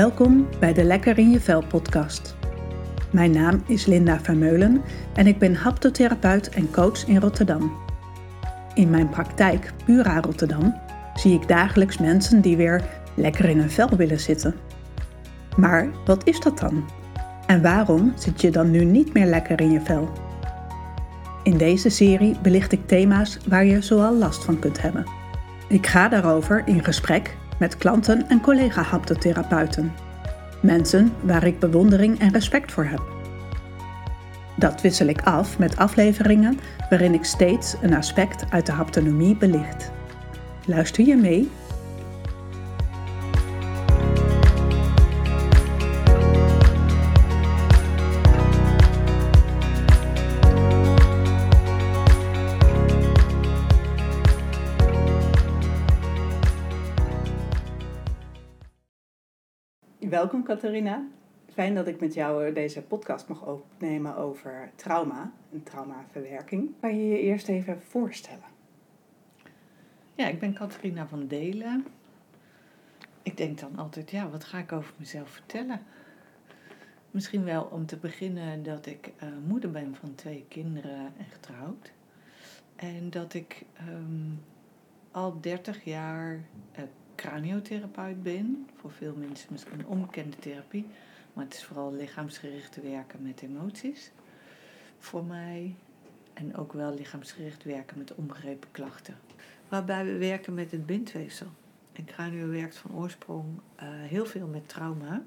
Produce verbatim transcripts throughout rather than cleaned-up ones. Welkom bij de Lekker in je Vel podcast. Mijn naam is Linda Vermeulen en ik ben haptotherapeut en coach in Rotterdam. In mijn praktijk Pura Rotterdam zie ik dagelijks mensen die weer lekker in hun vel willen zitten. Maar wat is dat dan? En waarom zit je dan nu niet meer lekker in je vel? In deze serie belicht ik thema's waar je zoal last van kunt hebben. Ik ga daarover in gesprek met klanten en collega-haptotherapeuten. Mensen waar ik bewondering en respect voor heb. Dat wissel ik af met afleveringen waarin ik steeds een aspect uit de haptonomie belicht. Luister je mee? Welkom Catharina, fijn dat ik met jou deze podcast mag opnemen over trauma en traumaverwerking. Kan je je eerst even voorstellen? Ja, ik ben Catharina van Delen. Ik denk dan altijd, ja, wat ga ik over mezelf vertellen? Misschien wel om te beginnen dat ik uh, moeder ben van twee kinderen en getrouwd. En dat ik um, al dertig jaar... Uh, Craniotherapeut ben, voor veel mensen misschien een onbekende therapie, maar het is vooral lichaamsgericht werken met emoties voor mij en ook wel lichaamsgericht werken met onbegrepen klachten, waarbij we werken met het bindweefsel. En Cranio werkt van oorsprong uh, heel veel met trauma,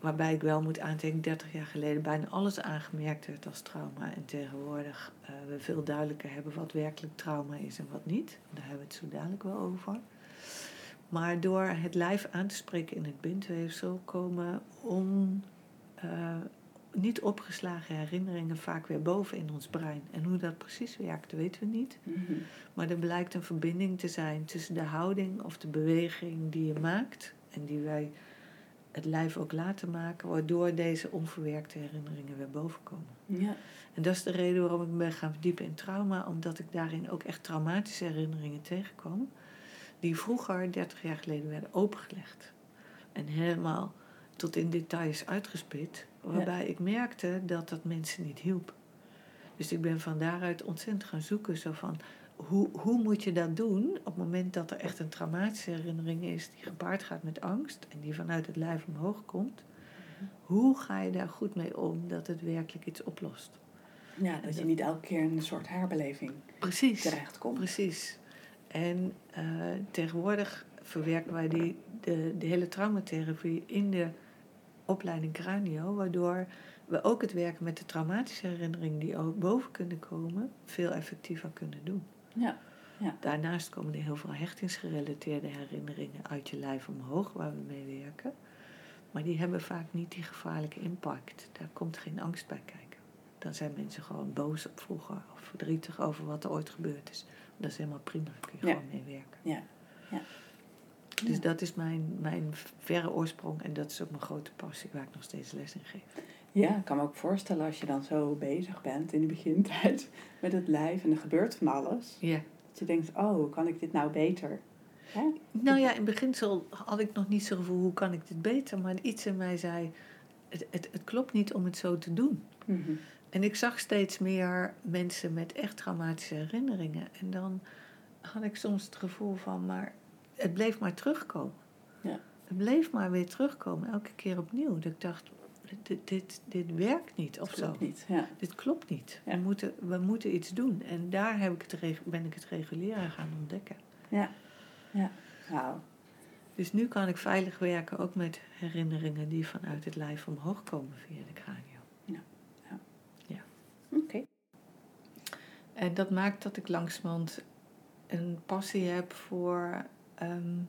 waarbij ik wel moet aantekenen dertig jaar geleden bijna alles aangemerkt werd als trauma en tegenwoordig uh, we veel duidelijker hebben wat werkelijk trauma is en wat niet. Daar hebben we het zo dadelijk wel over. Maar door het lijf aan te spreken in het bindweefsel komen on, uh, niet opgeslagen herinneringen vaak weer boven in ons brein. En hoe dat precies werkt, weten we niet. Mm-hmm. Maar er blijkt een verbinding te zijn tussen de houding of de beweging die je maakt en die wij het lijf ook laten maken, waardoor deze onverwerkte herinneringen weer bovenkomen. Ja. En dat is de reden waarom ik me ga verdiepen in trauma, omdat ik daarin ook echt traumatische herinneringen tegenkom. Die vroeger, dertig jaar geleden, werden opengelegd. En helemaal tot in details uitgespit. Waarbij ja. ik merkte dat dat mensen niet hielp. Dus ik ben van daaruit ontzettend gaan zoeken. Zo van, hoe, hoe moet je dat doen op het moment dat er echt een traumatische herinnering is die gepaard gaat met angst. En die vanuit het lijf omhoog komt. Mm-hmm. Hoe ga je daar goed mee om dat het werkelijk iets oplost? Ja, dat, dat je niet elke keer in een soort herbeleving precies, terechtkomt. Precies. En uh, tegenwoordig verwerken wij die, de, de hele traumatherapie in de opleiding Cranio, waardoor we ook het werken met de traumatische herinneringen die ook boven kunnen komen, veel effectiever kunnen doen. Ja, ja. Daarnaast komen er heel veel hechtingsgerelateerde herinneringen uit je lijf omhoog, waar we mee werken. Maar die hebben vaak niet die gevaarlijke impact. Daar komt geen angst bij kijken. Dan zijn mensen gewoon boos op vroeger of verdrietig over wat er ooit gebeurd is. Dat is helemaal prima, daar kun je ja. gewoon mee werken. Ja. Ja. Dus ja. dat is mijn, mijn verre oorsprong en dat is ook mijn grote passie waar ik nog steeds les in geef. Ja, ik kan me ook voorstellen als je dan zo bezig bent in de begintijd met het lijf en er gebeurt van alles. Ja. Dat je denkt, oh, kan ik dit nou beter? Hè? Nou ja, in het beginsel had ik nog niet zo'n gevoel, hoe kan ik dit beter? Maar iets in mij zei, het, het, het klopt niet om het zo te doen. Mm-hmm. En ik zag steeds meer mensen met echt traumatische herinneringen. En dan had ik soms het gevoel van, maar het bleef maar terugkomen. Ja. Het bleef maar weer terugkomen, elke keer opnieuw. Dat ik dacht, dit, dit, dit werkt niet of zo. Klopt niet, ja. Dit klopt niet. Ja. We moeten, we moeten iets doen. En daar heb ik het, ben ik het reguliere gaan ontdekken. Ja, ja. Wauw. Dus nu kan ik veilig werken ook met herinneringen die vanuit het lijf omhoog komen via de Cranio. Oké. Okay. En dat maakt dat ik langzamerhand een passie heb voor... Um,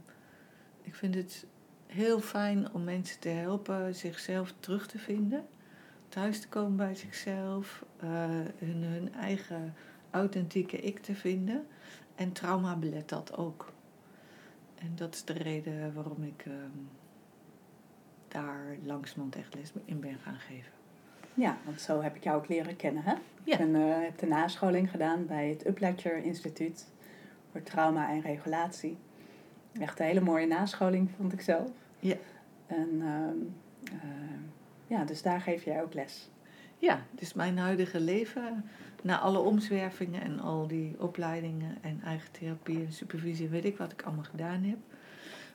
ik vind het heel fijn om mensen te helpen zichzelf terug te vinden. Thuis te komen bij zichzelf. Uh, hun, hun eigen authentieke ik te vinden. En trauma belet dat ook. En dat is de reden waarom ik um, daar langzamerhand echt les in ben gaan geven. Ja, want zo heb ik jou ook leren kennen, hè? Ja. Ik ben, uh, heb de nascholing gedaan bij het Upledger Instituut voor trauma en regulatie. Echt een hele mooie nascholing, vond ik zelf. Ja. En um, uh, ja, dus daar geef jij ook les. Ja, dus mijn huidige leven, na alle omzwervingen en al die opleidingen en eigen therapie en supervisie, weet ik wat ik allemaal gedaan heb.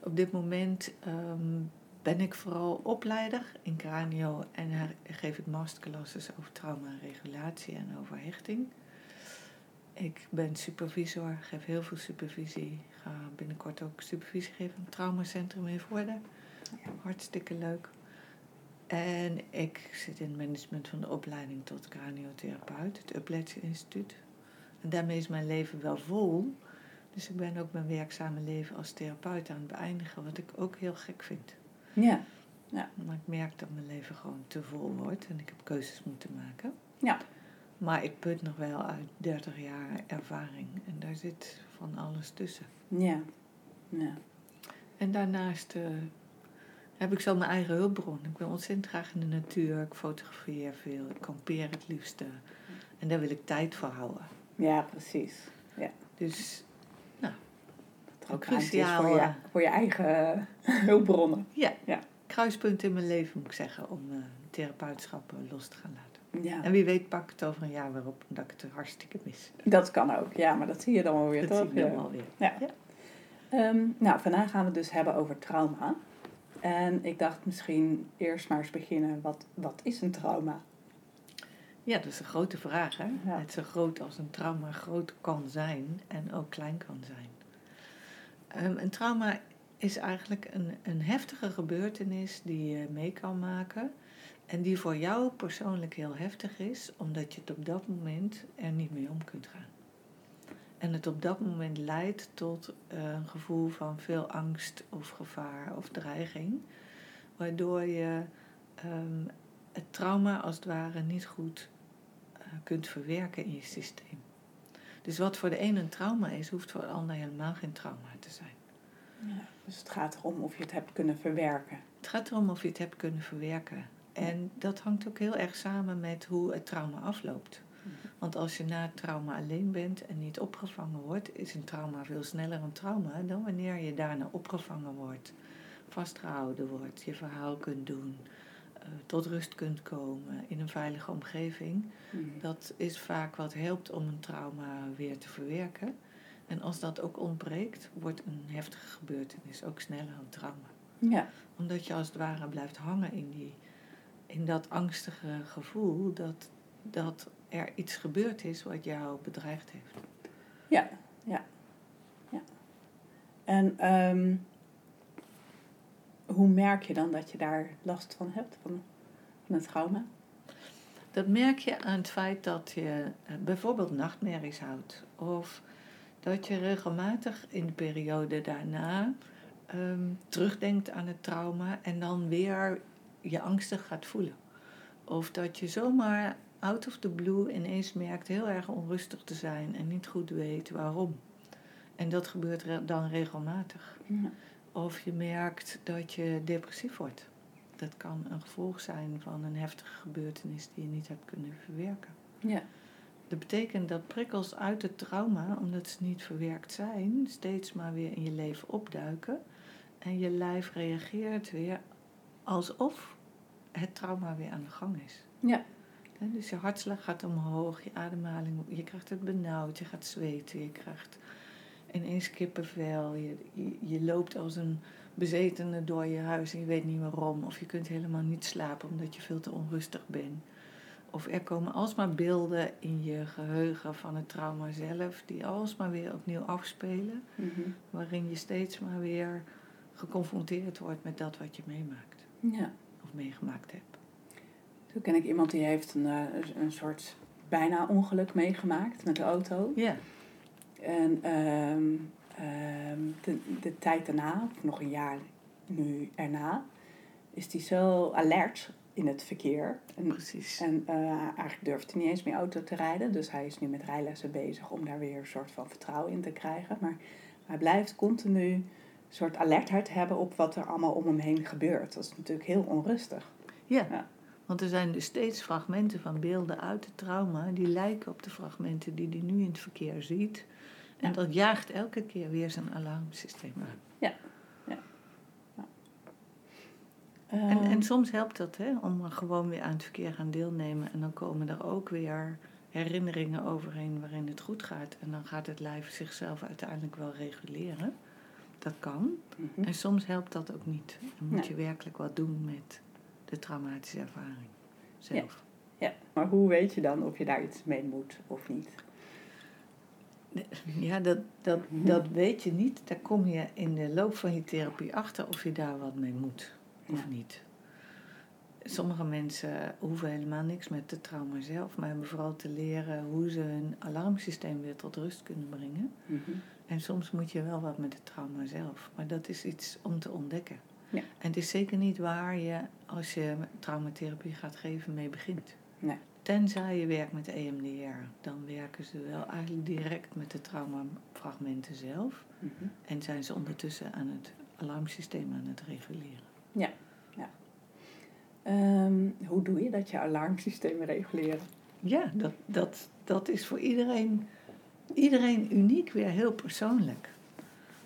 Op dit moment um, ben ik vooral opleider in Cranio en her- geef ik masterclasses over trauma en regulatie en over hechting. Ik ben supervisor, geef heel veel supervisie. Ga binnenkort ook supervisie geven aan het traumacentrum in Vorden. Ja. Hartstikke leuk. En ik zit in het management van de opleiding tot craniotherapeut, het Upletseninstituut. En daarmee is mijn leven wel vol. Dus ik ben ook mijn werkzame leven als therapeut aan het beëindigen, wat ik ook heel gek vind. Ja. Ja. Maar ik merk dat mijn leven gewoon te vol wordt en ik heb keuzes moeten maken. Ja. Maar ik put nog wel uit dertig jaar ervaring en daar zit van alles tussen. Ja. Ja. En daarnaast... Uh, heb ik zo mijn eigen hulpbron. Ik ben ontzettend graag in de natuur. Ik fotografeer veel. Ik kampeer het liefste. En daar wil ik tijd voor houden. Ja, precies. Ja. Dus, nou, dat ook cruciaal voor je, voor je eigen hulpbronnen. Ja. Ja, kruispunt in mijn leven moet ik zeggen om uh, therapeutschap los te gaan laten. Ja. En wie weet pak ik het over een jaar weer op omdat ik het hartstikke mis. Dat kan ook, ja, maar dat zie je dan wel weer, dat toch? Dat zie je dan wel weer. Ja. Ja. Um, nou, vandaag gaan we het dus hebben over trauma. En ik dacht misschien eerst maar eens beginnen, wat, wat is een trauma? Ja, dat is een grote vraag, hè? Ja. Net zo groot als een trauma groot kan zijn en ook klein kan zijn. Um, een trauma is eigenlijk een, een heftige gebeurtenis die je mee kan maken. En die voor jou persoonlijk heel heftig is, omdat je het op dat moment er niet mee om kunt gaan. En het op dat moment leidt tot een gevoel van veel angst of gevaar of dreiging. Waardoor je um, het trauma als het ware niet goed uh, kunt verwerken in je systeem. Dus wat voor de een een trauma is, hoeft voor de ander helemaal geen trauma te zijn. Ja, dus het gaat erom of je het hebt kunnen verwerken. Het gaat erom of je het hebt kunnen verwerken. En dat hangt ook heel erg samen met hoe het trauma afloopt. Want als je na het trauma alleen bent en niet opgevangen wordt, is een trauma veel sneller een trauma dan wanneer je daarna opgevangen wordt, vastgehouden wordt, je verhaal kunt doen, uh, tot rust kunt komen in een veilige omgeving. Mm-hmm. Dat is vaak wat helpt om een trauma weer te verwerken. En als dat ook ontbreekt, wordt een heftige gebeurtenis ook sneller een trauma. Ja. Omdat je als het ware blijft hangen in, die, in dat angstige gevoel dat... dat er iets gebeurd is wat jou bedreigd heeft. Ja, ja. ja. En um, hoe merk je dan dat je daar last van hebt, van, van het trauma? Dat merk je aan het feit dat je bijvoorbeeld nachtmerries houdt. Of dat je regelmatig in de periode daarna um, terugdenkt aan het trauma en dan weer je angstig gaat voelen. Of dat je zomaar... out of the blue ineens merkt heel erg onrustig te zijn en niet goed weet waarom. En dat gebeurt re- dan regelmatig. Ja. Of je merkt dat je depressief wordt. Dat kan een gevolg zijn van een heftige gebeurtenis die je niet hebt kunnen verwerken. Ja. Dat betekent dat prikkels uit het trauma, omdat ze niet verwerkt zijn, steeds maar weer in je leven opduiken. En je lijf reageert weer alsof het trauma weer aan de gang is. Ja. Dus je hartslag gaat omhoog, je ademhaling, je krijgt het benauwd, je gaat zweten, je krijgt ineens kippenvel. Je, je, je loopt als een bezetene door je huis en je weet niet waarom. Of je kunt helemaal niet slapen omdat je veel te onrustig bent. Of er komen alsmaar beelden in je geheugen van het trauma zelf die alsmaar weer opnieuw afspelen. Mm-hmm. Waarin je steeds maar weer geconfronteerd wordt met dat wat je meemaakt. Ja. Of meegemaakt hebt. Toen ken ik iemand die heeft een, een soort bijna ongeluk meegemaakt met de auto. Ja. Yeah. En um, um, de, de tijd daarna, of nog een jaar nu erna, is die zo alert in het verkeer. En, Precies. En uh, eigenlijk durft hij niet eens meer auto te rijden. Dus hij is nu met rijlessen bezig om daar weer een soort van vertrouwen in te krijgen. Maar hij blijft continu een soort alertheid hebben op wat er allemaal om hem heen gebeurt. Dat is natuurlijk heel onrustig. Yeah. Ja. Want er zijn dus steeds fragmenten van beelden uit het trauma die lijken op de fragmenten die hij nu in het verkeer ziet. En ja. dat jaagt elke keer weer zijn alarmsysteem aan. Ja. ja. ja. Uh, en, en soms helpt dat, hè, om gewoon weer aan het verkeer gaan deelnemen. En dan komen er ook weer herinneringen overheen waarin het goed gaat. En dan gaat het lijf zichzelf uiteindelijk wel reguleren. Dat kan. Mm-hmm. En soms helpt dat ook niet. Dan moet nee. je werkelijk wat doen met de traumatische ervaring zelf. Ja. Ja, maar hoe weet je dan of je daar iets mee moet of niet? Ja, dat, dat, dat weet je niet. Daar kom je in de loop van je therapie achter of je daar wat mee moet of ja. niet. Sommige mensen hoeven helemaal niks met het trauma zelf, maar hebben vooral te leren hoe ze hun alarmsysteem weer tot rust kunnen brengen. Mm-hmm. En soms moet je wel wat met het trauma zelf, maar dat is iets om te ontdekken. Ja. En het is zeker niet waar je, als je traumatherapie gaat geven, mee begint. Nee. Tenzij je werkt met E M D R, dan werken ze wel eigenlijk direct met de traumafragmenten zelf. Mm-hmm. En zijn ze ondertussen aan het alarmsysteem aan het reguleren. Ja, ja. Um, hoe doe je dat, je alarmsysteem reguleren? Ja, dat, dat, dat is voor iedereen, iedereen uniek, weer heel persoonlijk.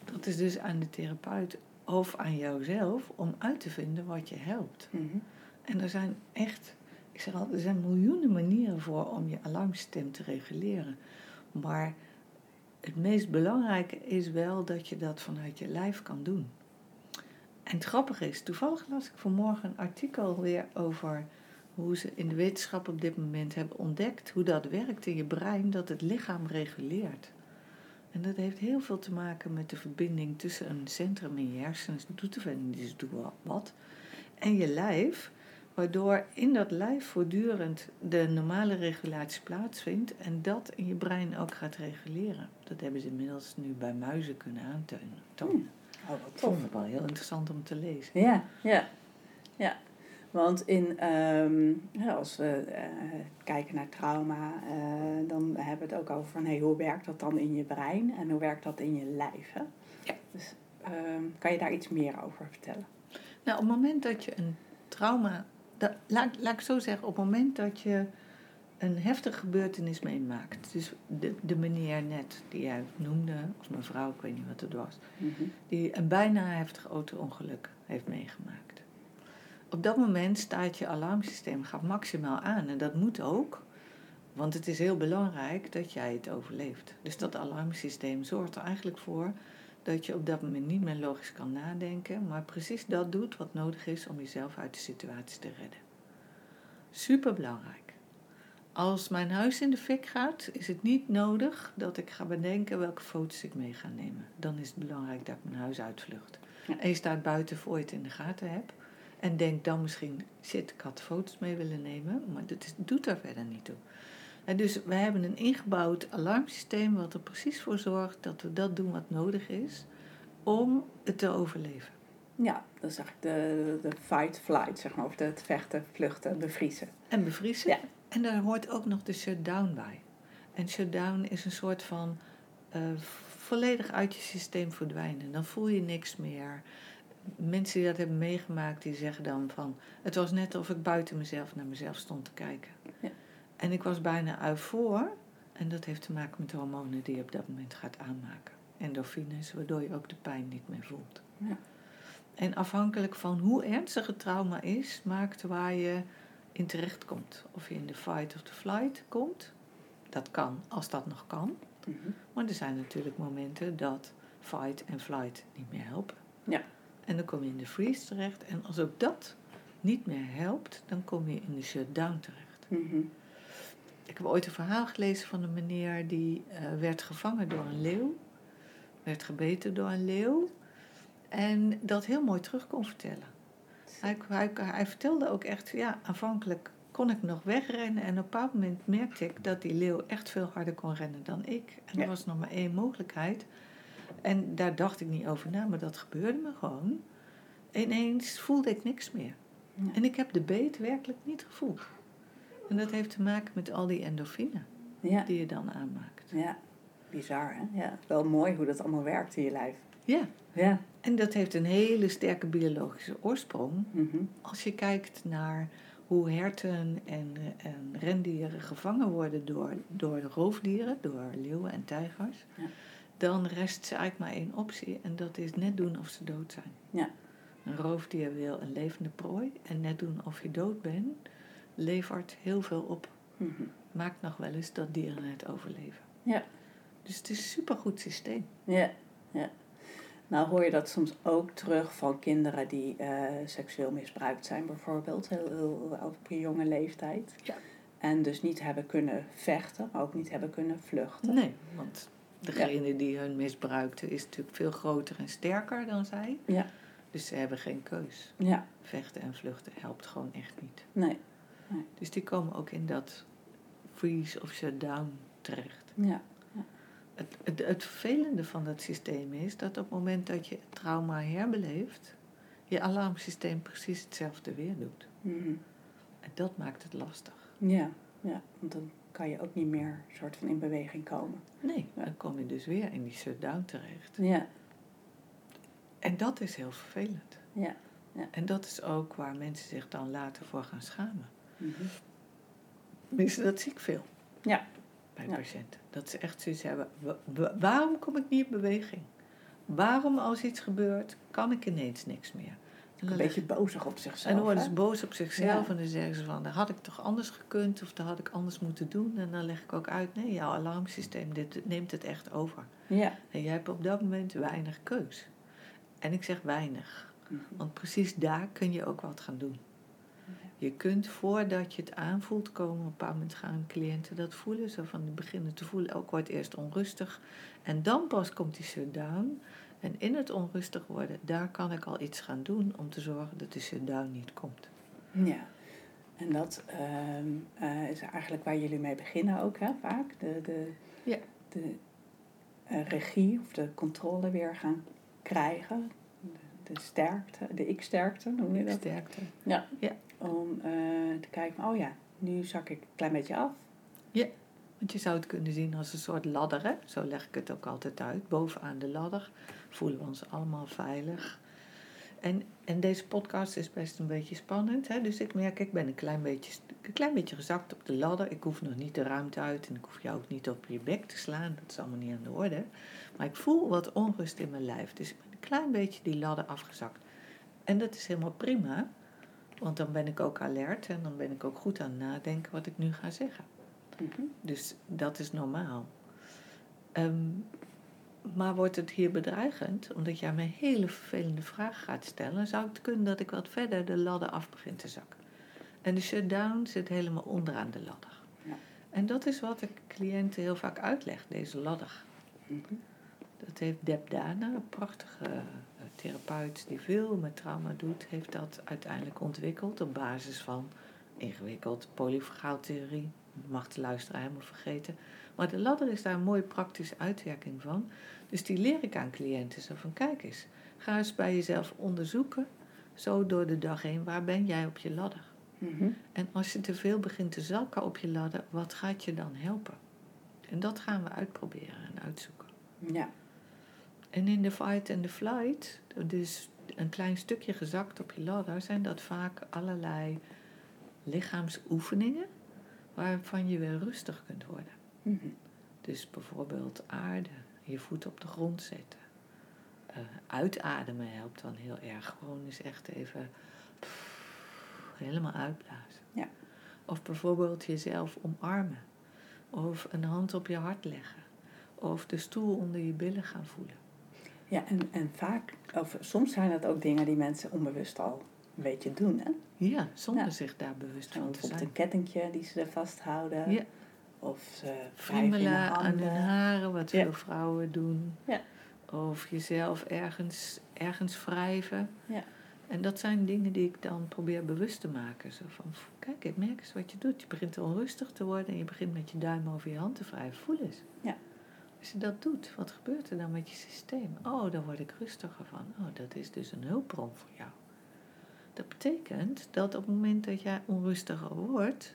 Dat is dus aan de therapeut of aan jouzelf om uit te vinden wat je helpt. Mm-hmm. En er zijn echt... Ik zeg al, er zijn miljoenen manieren voor om je alarmsysteem te reguleren. Maar het meest belangrijke is wel dat je dat vanuit je lijf kan doen. En het grappige is, toevallig las ik vanmorgen een artikel weer over hoe ze in de wetenschap op dit moment hebben ontdekt hoe dat werkt in je brein, dat het lichaam reguleert. En dat heeft heel veel te maken met de verbinding tussen een centrum in je hersenen, doet er dus doet wat, en je lijf. Waardoor in dat lijf voortdurend de normale regulatie plaatsvindt en dat in je brein ook gaat reguleren. Dat hebben ze inmiddels nu bij muizen kunnen aantonen. Hmm. Oh, wat tof. Vond ik wel heel interessant om te lezen. Ja, ja, ja. Want in, um, als we uh, kijken naar trauma, uh, dan hebben we het ook over van, hey, hoe werkt dat dan in je brein en hoe werkt dat in je lijf? Hè? Ja. Dus um, kan je daar iets meer over vertellen? Nou, op het moment dat je een trauma... Dat, laat, laat ik zo zeggen, op het moment dat je een heftige gebeurtenis meemaakt, dus de, de meneer net die jij noemde, of mevrouw, ik weet niet wat het was, mm-hmm. die een bijna heftig auto-ongeluk heeft meegemaakt. Op dat moment staat je alarmsysteem, gaat maximaal aan en dat moet ook, want het is heel belangrijk dat jij het overleeft. Dus dat alarmsysteem zorgt er eigenlijk voor dat je op dat moment niet meer logisch kan nadenken, maar precies dat doet wat nodig is om jezelf uit de situatie te redden. Superbelangrijk. Als mijn huis in de fik gaat, is het niet nodig dat ik ga bedenken welke foto's ik mee ga nemen. Dan is het belangrijk dat ik mijn huis uitvlucht. Ja. En je staat buiten voor je het in de gaten hebt en denkt dan misschien, shit, ik had foto's mee willen nemen, maar dat doet daar verder niet toe. En dus we hebben een ingebouwd alarmsysteem wat er precies voor zorgt dat we dat doen wat nodig is om het te overleven. Ja, dat is eigenlijk de, de fight flight, zeg maar, of het vechten, vluchten, bevriezen. En bevriezen. Ja. En daar hoort ook nog de shutdown bij. En shutdown is een soort van uh, volledig uit je systeem verdwijnen. Dan voel je niks meer. Mensen die dat hebben meegemaakt, die zeggen dan van, het was net of ik buiten mezelf naar mezelf stond te kijken. Ja. En ik was bijna eufoor. En dat heeft te maken met de hormonen die je op dat moment gaat aanmaken. Endorfines, waardoor je ook de pijn niet meer voelt. Ja. En afhankelijk van hoe ernstig het trauma is, maakt waar je in terecht komt. Of je in de fight of the flight komt. Dat kan, als dat nog kan. Mm-hmm. Maar er zijn natuurlijk momenten dat fight en flight niet meer helpen. Ja. En dan kom je in de freeze terecht. En als ook dat niet meer helpt, dan kom je in de shutdown terecht. Mm-hmm. Ik heb ooit een verhaal gelezen van een meneer die uh, werd gevangen door een leeuw. Werd gebeten door een leeuw. En dat heel mooi terug kon vertellen. Hij, hij, hij vertelde ook echt, ja, aanvankelijk kon ik nog wegrennen. En op een bepaald moment merkte ik dat die leeuw echt veel harder kon rennen dan ik. En er ja. was nog maar één mogelijkheid. En daar dacht ik niet over na, maar dat gebeurde me gewoon. Ineens voelde ik niks meer. Ja. En ik heb de beet werkelijk niet gevoeld. En dat heeft te maken met al die endorfine ja. die je dan aanmaakt. Ja, bizar hè? Ja. Wel mooi hoe dat allemaal werkt in je lijf. Ja, ja. En dat heeft een hele sterke biologische oorsprong. Mm-hmm. Als je kijkt naar hoe herten en, en rendieren gevangen worden door, door roofdieren, door leeuwen en tijgers. Ja. Dan rest ze eigenlijk maar één optie en dat is net doen of ze dood zijn. Ja. Een roofdier wil een levende prooi en net doen of je dood bent, levert heel veel op. Mm-hmm. Maakt nog wel eens dat dieren het overleven. Ja. Dus het is een supergoed systeem. Ja, ja. Nou hoor je dat soms ook terug van kinderen die uh, seksueel misbruikt zijn bijvoorbeeld, heel, heel, op een jonge leeftijd. Ja. En dus niet hebben kunnen vechten, maar ook niet hebben kunnen vluchten. Nee, want degene ja. die hun misbruikte is natuurlijk veel groter en sterker dan zij. Ja. Dus ze hebben geen keus. Ja. Vechten en vluchten helpt gewoon echt niet. Nee. nee. Dus die komen ook in dat freeze of shutdown terecht. Ja. Het, het, het vervelende van dat systeem is dat op het moment dat je het trauma herbeleeft, je alarmsysteem precies hetzelfde weer doet. Mm-hmm. En dat maakt het lastig. Ja, ja, want dan kan je ook niet meer soort van in beweging komen. Nee, ja. dan kom je dus weer in die shutdown terecht. Ja. En dat is heel vervelend. Ja. ja. En dat is ook waar mensen zich dan later voor gaan schamen. Mm-hmm. Mensen, dat zie ik veel. Ja. Bij ja. patiënten. Dat ze echt zoiets hebben, waarom kom ik niet in beweging? Waarom als iets gebeurt, kan ik ineens niks meer? Een beetje bozig op zichzelf. En dan worden ze boos op zichzelf ja. en dan zeggen ze van, dat had ik toch anders gekund of dat had ik anders moeten doen. En dan leg ik ook uit, nee, jouw alarmsysteem dit neemt het echt over. Ja. En jij hebt op dat moment weinig keus. En ik zeg weinig, mm-hmm. want precies daar kun je ook wat gaan doen. Je kunt voordat je het aanvoelt komen, op een bepaald moment gaan cliënten dat voelen. Zo van, beginnen te voelen, ook wordt eerst onrustig. En dan pas komt die shutdown. En in het onrustig worden, daar kan ik al iets gaan doen om te zorgen dat die shutdown niet komt. Ja, en dat um, uh, is eigenlijk waar jullie mee beginnen ook, hè, vaak. De, de, ja. de uh, regie of de controle weer gaan krijgen. De, de sterkte, de ik-sterkte noem je dat? Ik-sterkte. Ja, ja. Om uh, te kijken, oh ja, nu zak ik een klein beetje af. Ja, want je zou het kunnen zien als een soort ladder, hè? Zo leg ik het ook altijd uit. Bovenaan de ladder voelen we ons allemaal veilig. En, en deze podcast is best een beetje spannend, hè? Dus ik merk, ik ben een klein, beetje, een klein beetje gezakt op de ladder. Ik hoef nog niet de ruimte uit en ik hoef jou ook niet op je bek te slaan. Dat is allemaal niet aan de orde. Maar ik voel wat onrust in mijn lijf. Dus ik ben een klein beetje die ladder afgezakt. En dat is helemaal prima. Want dan ben ik ook alert en dan ben ik ook goed aan het nadenken wat ik nu ga zeggen. Mm-hmm. Dus dat is normaal. Um, maar wordt het hier bedreigend, omdat jij me een hele vervelende vraag gaat stellen, zou het kunnen dat ik wat verder de ladder af begin te zakken. En de shutdown zit helemaal onderaan de ladder. Ja. En dat is wat ik cliënten heel vaak uitleg, deze ladder. Mm-hmm. Dat heeft Deb Dana, een prachtige therapeut die veel met trauma doet, heeft dat uiteindelijk ontwikkeld op basis van ingewikkeld polyvagaaltheorie. Mag de luisteraar helemaal vergeten. Maar de ladder is daar een mooie praktische uitwerking van. Dus die leer ik aan cliënten. Zo van, kijk eens, ga eens bij jezelf onderzoeken, zo door de dag heen, waar ben jij op je ladder? Mm-hmm. En als je te veel begint te zakken op je ladder, wat gaat je dan helpen? En dat gaan we uitproberen en uitzoeken. Ja. En in de fight en de flight, dus een klein stukje gezakt op je ladder, zijn dat vaak allerlei lichaamsoefeningen waarvan je weer rustig kunt worden. Mm-hmm. Dus bijvoorbeeld aarde, je voet op de grond zetten. Uh, uitademen helpt dan heel erg. Gewoon eens echt even pff, helemaal uitblazen. Ja. Of bijvoorbeeld jezelf omarmen. Of een hand op je hart leggen. Of de stoel onder je billen gaan voelen. Ja, en, en vaak, of soms zijn dat ook dingen die mensen onbewust al een beetje doen, hè? Ja, zonder ja. zich daar bewust van te zijn. Of een kettingje die ze er vasthouden. Ja. Of ze friemelen aan hun haren, wat ja. veel vrouwen doen. Ja. Of jezelf ergens, ergens wrijven. Ja. En dat zijn dingen die ik dan probeer bewust te maken. Zo van, kijk, ik merk eens wat je doet. Je begint onrustig te worden en je begint met je duim over je hand te wrijven. Voel eens. Ja. Als je dat doet, wat gebeurt er dan met je systeem? Oh, daar word ik rustiger van. Oh, dat is dus een hulpbron voor jou. Dat betekent dat op het moment dat jij onrustiger wordt,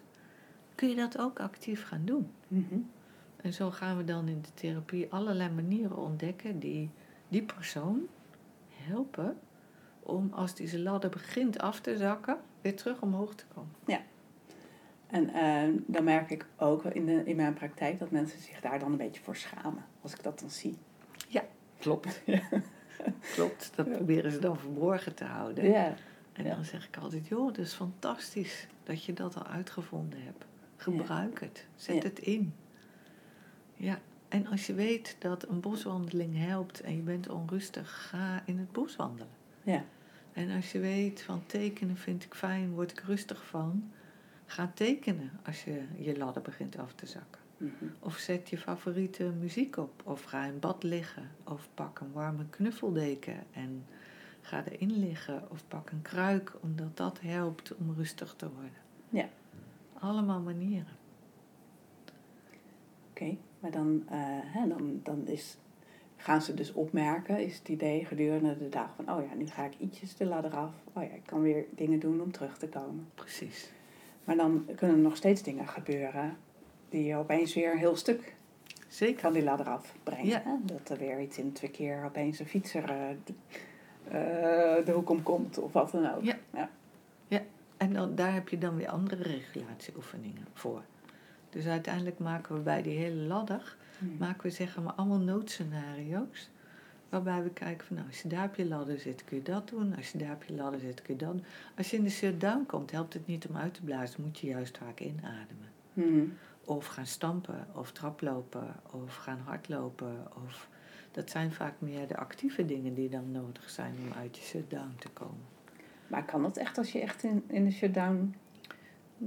kun je dat ook actief gaan doen. Mm-hmm. En zo gaan we dan in de therapie allerlei manieren ontdekken die die persoon helpen om als die zijn ladder begint af te zakken, weer terug omhoog te komen. Ja. En uh, dan merk ik ook in, de, in mijn praktijk dat mensen zich daar dan een beetje voor schamen. Als ik dat dan zie. Ja, klopt. Ja. Klopt, dat ja. proberen ze dan verborgen te houden. Ja. En dan zeg ik altijd, joh, dat is fantastisch dat je dat al uitgevonden hebt. Gebruik ja. het, zet ja. het in. Ja, en als je weet dat een boswandeling helpt en je bent onrustig, ga in het bos wandelen. Ja. En als je weet van tekenen vind ik fijn, word ik rustig van, ga tekenen als je je ladder begint af te zakken. Mm-hmm. Of zet je favoriete muziek op, of ga in bad liggen, of pak een warme knuffeldeken en ga erin liggen, of pak een kruik, omdat dat helpt om rustig te worden. Ja. Allemaal manieren. Oké, okay, maar dan, uh, hè, dan, dan is, gaan ze dus opmerken, is het idee gedurende de dag van, oh ja, nu ga ik ietsjes de ladder af, oh ja, ik kan weer dingen doen om terug te komen. Precies. Maar dan kunnen er nog steeds dingen gebeuren die je opeens weer een heel stuk Zeker. Van die ladder afbrengen. Ja. Hè? Dat er weer iets in het verkeer opeens een fietser uh, de hoek om komt of wat dan ook. Ja. Ja. Ja. En dan, daar heb je dan weer andere regulatieoefeningen voor. Dus uiteindelijk maken we bij die hele ladder, hmm. maken we zeggen maar allemaal noodscenario's. Waarbij we kijken van, nou, als je daar op je ladder zit, kun je dat doen. Als je daar op je ladder zit, kun je dat doen. Als je in de shutdown komt, helpt het niet om uit te blazen. Moet je juist vaak inademen. Hmm. Of gaan stampen, of traplopen, of gaan hardlopen. Of... Dat zijn vaak meer de actieve dingen die dan nodig zijn om uit je shutdown te komen. Maar kan dat echt als je echt in, in de shutdown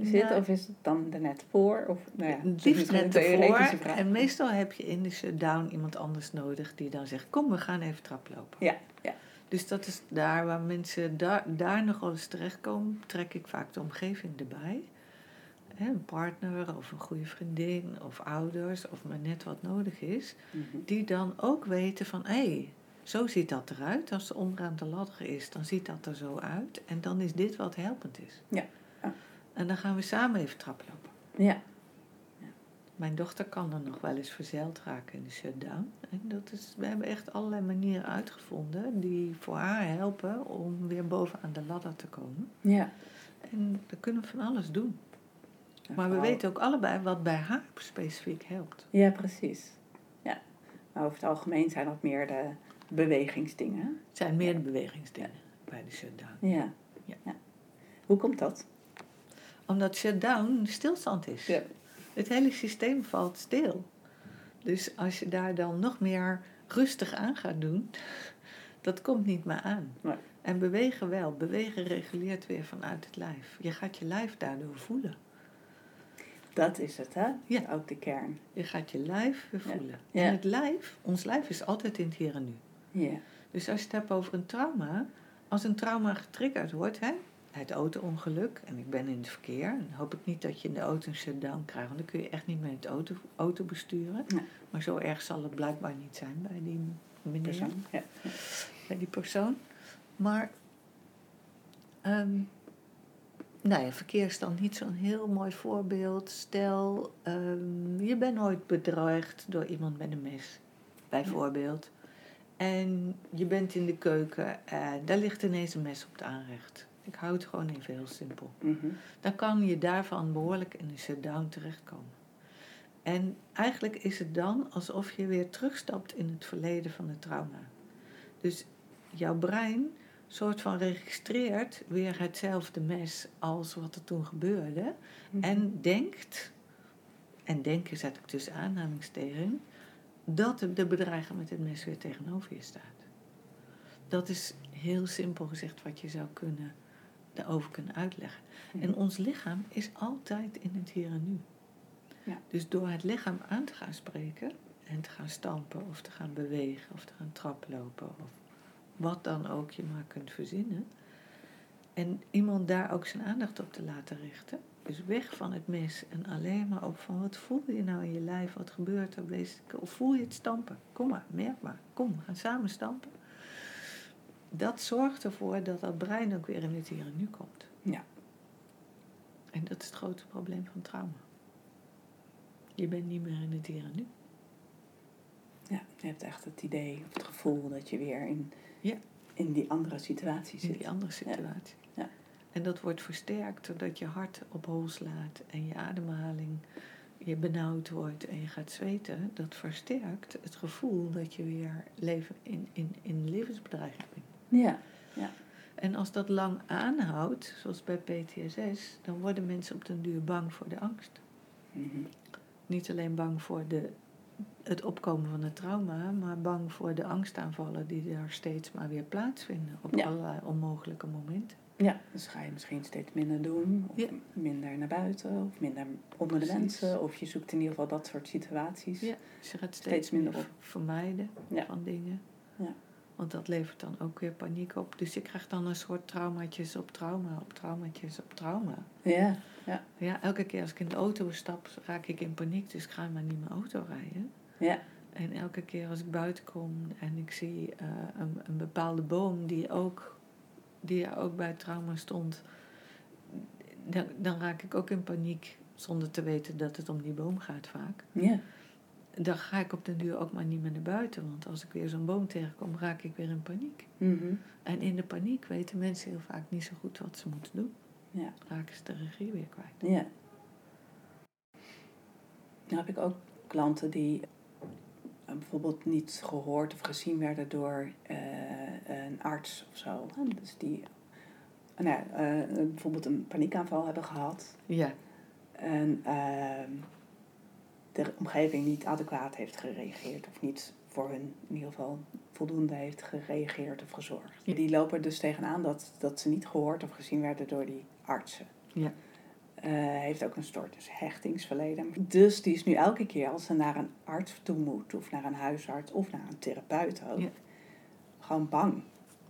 zit? Nou, of is het dan er net voor? Of, nou ja, het liefst net ervoor. En meestal heb je in de shutdown iemand anders nodig die dan zegt, kom, we gaan even traplopen. Ja, ja. Dus dat is daar waar mensen daar, daar nog wel eens terechtkomen, trek ik vaak de omgeving erbij. Een partner of een goede vriendin of ouders of maar net wat nodig is, mm-hmm. die dan ook weten van, hé, hey, zo ziet dat eruit. Als de onderaan de ladder is, dan ziet dat er zo uit. En dan is dit wat helpend is. Ja. Ah. En dan gaan we samen even traplopen. Ja. Ja. Mijn dochter kan dan nog wel eens verzeild raken in de shutdown. En dat is, we hebben echt allerlei manieren uitgevonden die voor haar helpen om weer bovenaan de ladder te komen. Ja. En dan kunnen we van alles doen. Maar we weten ook allebei wat bij haar specifiek helpt. Ja, precies. Ja. Maar over het algemeen zijn dat meer de bewegingsdingen. Het zijn meer ja. de bewegingsdingen ja. bij de shutdown. Ja. Ja. Ja. Hoe komt dat? Omdat shutdown stilstand is. Ja. Het hele systeem valt stil. Dus als je daar dan nog meer rustig aan gaat doen, dat komt niet meer aan. Nee. En bewegen wel. Bewegen reguleert weer vanuit het lijf. Je gaat je lijf daardoor voelen. Dat is het, hè? Ja. Ook de kern. Je gaat je lijf weer voelen. Ja. En het lijf, ons lijf is altijd in het hier en nu. Ja. Dus als je het hebt over een trauma, als een trauma getriggerd wordt, hè, het auto-ongeluk en ik ben in het verkeer, dan hoop ik niet dat je in de auto een shutdown krijgt, want dan kun je echt niet meer het auto, auto besturen. Ja. Maar zo erg zal het blijkbaar niet zijn bij die meneer, persoon. Ja. Ja. Bij die persoon. Maar... Um, Nou ja, verkeer is dan niet zo'n heel mooi voorbeeld. Stel, um, je bent ooit bedreigd door iemand met een mes, bijvoorbeeld. En je bent in de keuken en daar ligt ineens een mes op het aanrecht. Ik hou het gewoon even heel simpel. Mm-hmm. Dan kan je daarvan behoorlijk in een shutdown terechtkomen. En eigenlijk is het dan alsof je weer terugstapt in het verleden van het trauma. Dus jouw brein... soort van registreert weer hetzelfde mes als wat er toen gebeurde. Mm-hmm. En denkt, en denken zet ik tussen aanhalingstekens, dat de bedreiger met het mes weer tegenover je staat. Dat is heel simpel gezegd wat je zou kunnen, daarover kunnen uitleggen. Mm-hmm. En ons lichaam is altijd in het hier en nu. Ja. Dus door het lichaam aan te gaan spreken en te gaan stampen of te gaan bewegen of te gaan traplopen of wat dan ook je maar kunt verzinnen. En iemand daar ook zijn aandacht op te laten richten. Dus weg van het mes en alleen maar op van wat voel je nou in je lijf, wat gebeurt er? Of voel je het stampen? Kom maar, merk maar. Kom, we gaan samen stampen. Dat zorgt ervoor dat dat brein ook weer in het hier en nu komt. Ja. En dat is het grote probleem van trauma. Je bent niet meer in het hier en nu. Ja, je hebt echt het idee, het gevoel dat je weer in... Ja. In die andere situatie zit. In die andere situatie. Ja. Ja. En dat wordt versterkt doordat je hart op hol slaat en je ademhaling je benauwd wordt en je gaat zweten, dat versterkt het gevoel dat je weer leven in, in, in levensbedreiging bent. Ja, ja. En als dat lang aanhoudt, zoals bij P T S S, dan worden mensen op den duur bang voor de angst. Mm-hmm. Niet alleen bang voor de, het opkomen van het trauma, maar bang voor de angstaanvallen die daar steeds maar weer plaatsvinden op ja. allerlei onmogelijke momenten. Ja, dus ga je misschien steeds minder doen, of ja. minder naar buiten, of minder onder Precies. de mensen, of je zoekt in ieder geval dat soort situaties. Ja, dus je gaat steeds, steeds minder op. vermijden ja. van dingen. Ja. Want dat levert dan ook weer paniek op. Dus je krijgt dan een soort traumaatjes op trauma, op traumaatjes op trauma. Ja, ja. Ja, elke keer als ik in de auto stap, raak ik in paniek, dus ik ga maar niet mijn auto rijden. Ja. En elke keer als ik buiten kom en ik zie uh, een, een bepaalde boom die ook... die er ook bij trauma stond, dan, dan raak ik ook in paniek, zonder te weten dat het om die boom gaat vaak. Ja. Dan ga ik op den duur ook maar niet meer naar buiten, want als ik weer zo'n boom tegenkom, raak ik weer in paniek. Mm-hmm. En in de paniek weten mensen heel vaak niet zo goed wat ze moeten doen. Ja. Raken ze de regie weer kwijt. Ja. Nou heb ik ook klanten die bijvoorbeeld niet gehoord of gezien werden door uh, een arts of zo. Dus die nou, uh, bijvoorbeeld een paniekaanval hebben gehad. Ja. En uh, de omgeving niet adequaat heeft gereageerd. Of niet voor hun in ieder geval voldoende heeft gereageerd of gezorgd. Ja. Die lopen dus tegenaan dat, dat ze niet gehoord of gezien werden door die artsen. Ja. Uh, heeft ook een soort dus hechtingsverleden. Dus die is nu elke keer als ze naar een arts toe moet, of naar een huisarts, of naar een therapeut ook, ja. gewoon bang.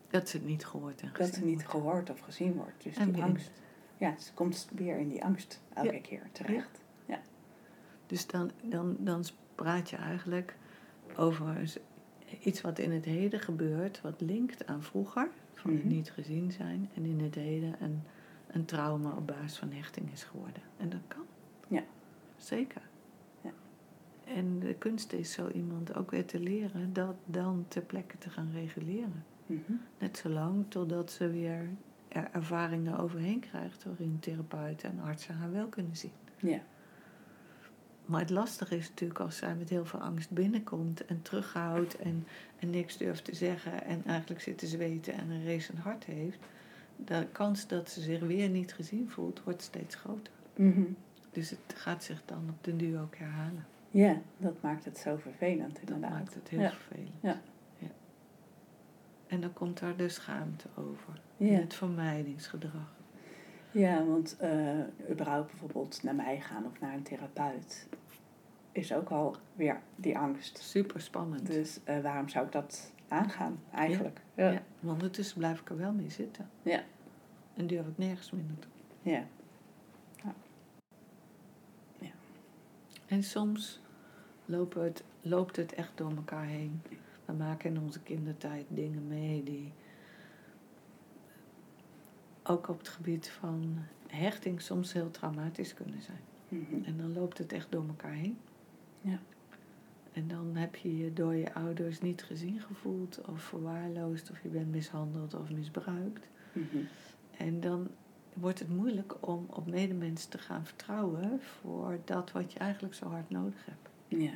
Dat ze het niet gehoord en gezien wordt. Dat ze niet wordt. gehoord of gezien wordt. Dus en die angst. Ja, ze komt weer in die angst elke ja. keer terecht. Ja. Ja. Dus dan, dan, dan praat je eigenlijk over iets wat in het heden gebeurt, wat linkt aan vroeger, van mm-hmm. het niet gezien zijn, en in het heden en een trauma op basis van hechting is geworden. En dat kan. Ja. Zeker. Ja. En de kunst is zo iemand ook weer te leren dat dan ter plekke te gaan reguleren. Mm-hmm. Net zolang totdat ze weer er ervaringen overheen krijgt waarin therapeuten en artsen haar wel kunnen zien. Ja. Maar het lastige is natuurlijk als zij met heel veel angst binnenkomt en terughoudt en, en niks durft te zeggen en eigenlijk zit te zweten en een racend hart heeft. De kans dat ze zich weer niet gezien voelt, wordt steeds groter. Mm-hmm. Dus het gaat zich dan op den duur ook herhalen. Ja, dat maakt het zo vervelend inderdaad. Dat maakt het heel ja. vervelend. Ja. Ja. En dan komt daar de schaamte over. Ja. En het vermijdingsgedrag. Ja, want uh, überhaupt bijvoorbeeld naar mij gaan of naar een therapeut is ook al weer die angst. Super spannend. Dus uh, waarom zou ik dat aangaan eigenlijk? Ja. Ja. Ja, want ondertussen blijf ik er wel mee zitten. Ja. En durf ik nergens meer naartoe. Ja. Ja. Ja. En soms loopt het, loopt het echt door elkaar heen. We maken in onze kindertijd dingen mee die ook op het gebied van hechting soms heel traumatisch kunnen zijn. Mm-hmm. En dan loopt het echt door elkaar heen. Ja. En dan heb je je door je ouders niet gezien gevoeld of verwaarloosd of je bent mishandeld of misbruikt. Mm-hmm. En dan wordt het moeilijk om op medemensen te gaan vertrouwen voor dat wat je eigenlijk zo hard nodig hebt. Ja.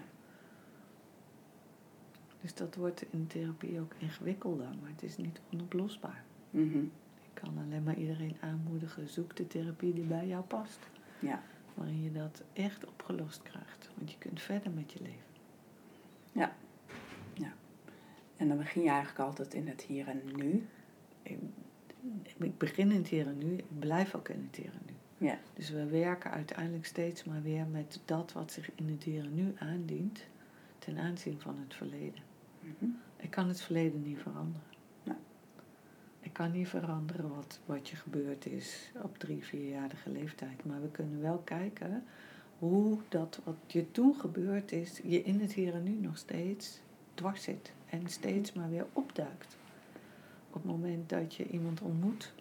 Dus dat wordt in therapie ook ingewikkelder, maar het is niet onoplosbaar. Mm-hmm. Ik kan alleen maar iedereen aanmoedigen, zoek de therapie die bij jou past. Ja. Waarin je dat echt opgelost krijgt, want je kunt verder met je leven. Ja. Ja. En dan begin je eigenlijk altijd in het hier en nu. Ik, ik begin in het hier en nu. Ik blijf ook in het hier en nu. Ja. Dus we werken uiteindelijk steeds maar weer met dat wat zich in het hier en nu aandient. Ten aanzien van het verleden. Mm-hmm. Ik kan het verleden niet veranderen. Ja. Ik kan niet veranderen wat, wat je gebeurd is op drie, vierjarige leeftijd. Maar we kunnen wel kijken hoe dat wat je toen gebeurd is, je in het hier en nu nog steeds dwars zit. En steeds maar weer opduikt. Op het moment dat je iemand ontmoet.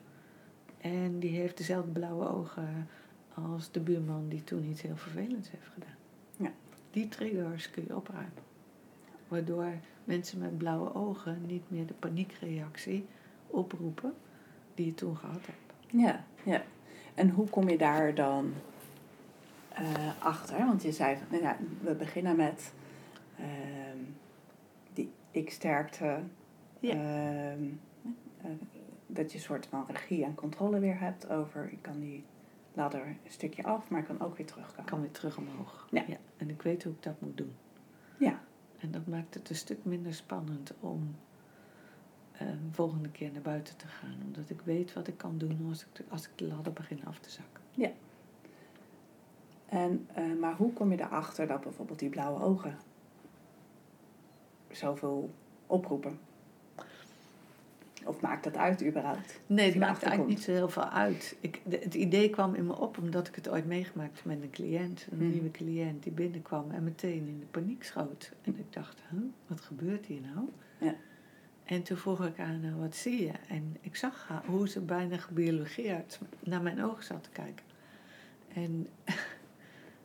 En die heeft dezelfde blauwe ogen als de buurman die toen iets heel vervelends heeft gedaan. Ja. Die triggers kun je opruimen. Waardoor mensen met blauwe ogen niet meer de paniekreactie oproepen die je toen gehad hebt. Ja, ja. En hoe kom je daar dan uh, achter? Want je zei, nou ja, we beginnen met uh, die ik-sterkte. Ja. Uh, uh, dat je een soort van regie en controle weer hebt over... ik kan die ladder een stukje af, maar ik kan ook weer terugkomen. Ik kan weer terug omhoog. Ja. Ja. En ik weet hoe ik dat moet doen. Ja. En dat maakt het een stuk minder spannend om... de volgende keer naar buiten te gaan. Omdat ik weet wat ik kan doen als ik de, als ik de ladder begin af te zakken. Ja. En, uh, maar hoe kom je erachter dat bijvoorbeeld die blauwe ogen zoveel oproepen? Of maakt dat uit überhaupt? Nee, het maakt eigenlijk niet zo heel veel uit. Ik, de, het idee kwam in me op omdat ik het ooit meegemaakt heb met een cliënt. Een hmm. nieuwe cliënt die binnenkwam en meteen in de paniek schoot. En ik dacht, huh, wat gebeurt hier nou? Ja. En toen vroeg ik aan haar, wat zie je? En ik zag haar, hoe ze bijna gebiologeerd naar mijn ogen zat te kijken. En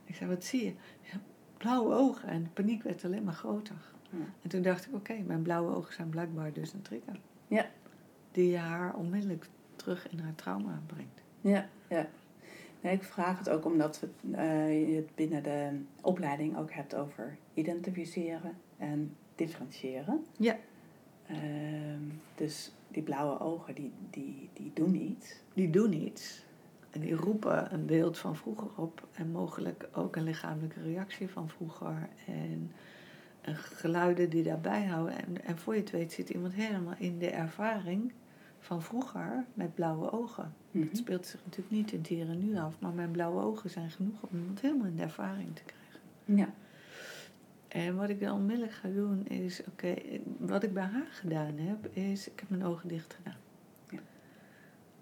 ik zei, wat zie je? Ja, blauwe ogen. En de paniek werd alleen maar groter. Ja. En toen dacht ik, oké, okay, mijn blauwe ogen zijn blijkbaar dus een trigger. Ja. Die haar onmiddellijk terug in haar trauma brengt. Ja, ja. Nee, ik vraag het ook omdat we uh, je het binnen de opleiding ook hebt over identificeren en differentiëren. Ja. Uh, dus die blauwe ogen, die, die, die doen iets. Die doen iets. En die roepen een beeld van vroeger op. En mogelijk ook een lichamelijke reactie van vroeger. En, en geluiden die daarbij houden. En, en voor je het weet zit iemand helemaal in de ervaring van vroeger met blauwe ogen. Mm-hmm. Dat speelt zich natuurlijk niet in het hier en nu af. Maar mijn blauwe ogen zijn genoeg om iemand helemaal in de ervaring te krijgen. Ja. En wat ik dan onmiddellijk ga doen is... Oké, okay, wat ik bij haar gedaan heb is... Ik heb mijn ogen dicht gedaan. Ja.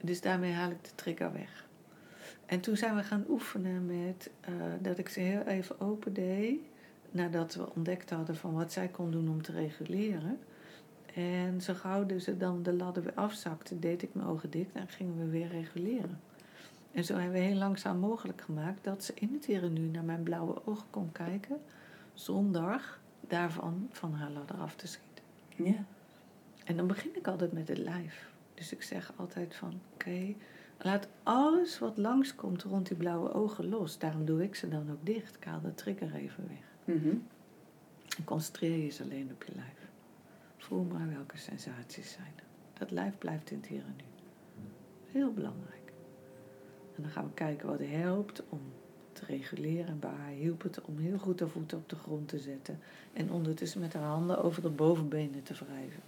Dus daarmee haal ik de trigger weg. En toen zijn we gaan oefenen met... Uh, dat ik ze heel even open deed... Nadat we ontdekt hadden van wat zij kon doen om te reguleren. En zo gauw dus ze dan de ladder weer afzakte... Deed ik mijn ogen dicht en gingen we weer reguleren. En zo hebben we heel langzaam mogelijk gemaakt... Dat ze in het hier en nu naar mijn blauwe ogen kon kijken... Zonder daarvan van haar ladder af te schieten. Ja. En dan begin ik altijd met het lijf. Dus ik zeg altijd van... Oké, okay, laat alles wat langskomt rond die blauwe ogen los. Daarom doe ik ze dan ook dicht. Ik haal de trigger even weg. Mm-hmm. En concentreer je ze alleen op je lijf. Voel maar welke sensaties zijn er. Dat lijf blijft in het hier en nu. Heel belangrijk. En dan gaan we kijken wat helpt om... te reguleren. En bij haar hielp het om heel goed haar voeten op de grond te zetten. En ondertussen met haar handen over de bovenbenen te wrijven.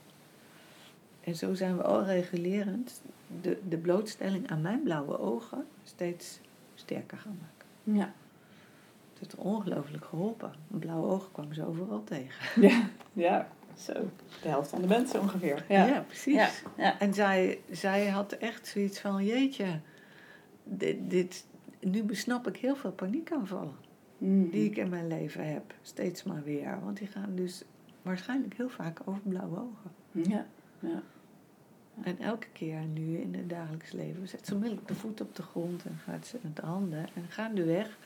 En zo zijn we al regulerend de, de blootstelling aan mijn blauwe ogen steeds sterker gaan maken. Ja. Het heeft ongelooflijk geholpen. Mijn blauwe ogen kwamen ze overal tegen. Ja, ja. Zo. De helft van de mensen ongeveer. Ja, ja precies. Ja. Ja. En zij, zij had echt zoiets van, jeetje, dit... dit nu besnap ik heel veel paniekaanvallen mm-hmm. die ik in mijn leven heb, steeds maar weer. Want die gaan dus waarschijnlijk heel vaak over blauwe ogen. Ja, ja. En elke keer nu in het dagelijks leven zet ze onmiddellijk de voet op de grond en gaat ze met de handen. En gaandeweg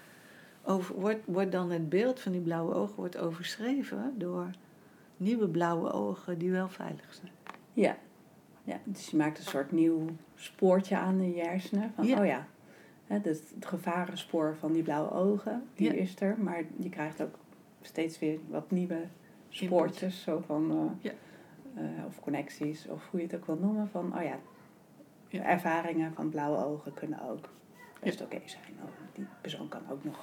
over, wordt, wordt dan het beeld van die blauwe ogen wordt overschreven door nieuwe blauwe ogen die wel veilig zijn. Ja, ja. Dus je maakt een soort nieuw spoortje aan in je hersenen. Van, ja. Oh ja. He, dus het gevarenspoor van die blauwe ogen, die ja. is er. Maar je krijgt ook steeds weer wat nieuwe spoortjes. Zo van, uh, ja. uh, of connecties, of hoe je het ook wil noemen. Van, oh ja, ja. ervaringen van blauwe ogen kunnen ook best ja. oké okay zijn. Oh, die persoon kan ook nog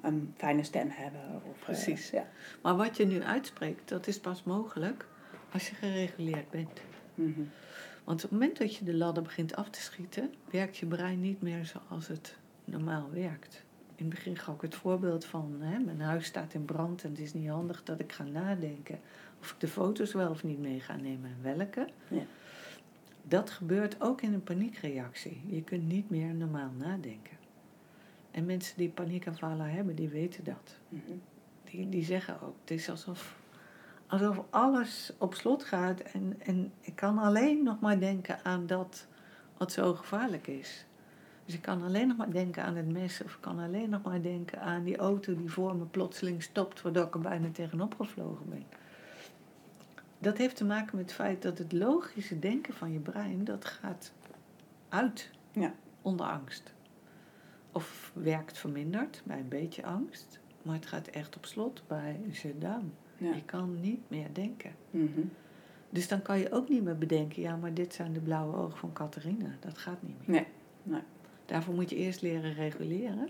een fijne stem hebben. Of, Precies. Uh, ja. Maar wat je nu uitspreekt, dat is pas mogelijk als je gereguleerd bent. Mm-hmm. Want op het moment dat je de ladder begint af te schieten... werkt je brein niet meer zoals het normaal werkt. In het begin gaf ik het voorbeeld van... Hè, mijn huis staat in brand en het is niet handig dat ik ga nadenken... of ik de foto's wel of niet mee ga nemen en welke. Ja. Dat gebeurt ook in een paniekreactie. Je kunt niet meer normaal nadenken. En mensen die paniekaanvallen hebben, die weten dat. Mm-hmm. Die, die zeggen ook, het is alsof... Alsof alles op slot gaat en, en ik kan alleen nog maar denken aan dat wat zo gevaarlijk is. Dus ik kan alleen nog maar denken aan het mes of ik kan alleen nog maar denken aan die auto die voor me plotseling stopt, waardoor ik er bijna tegenop gevlogen ben. Dat heeft te maken met het feit dat het logische denken van je brein, dat gaat uit ja. onder angst. of werkt verminderd bij een beetje angst. Maar het gaat echt op slot bij een shutdown. Ja. Je kan niet meer denken. Mm-hmm. Dus dan kan je ook niet meer bedenken... ja, maar dit zijn de blauwe ogen van Catharina. Dat gaat niet meer. Nee. Nee. Daarvoor moet je eerst leren reguleren...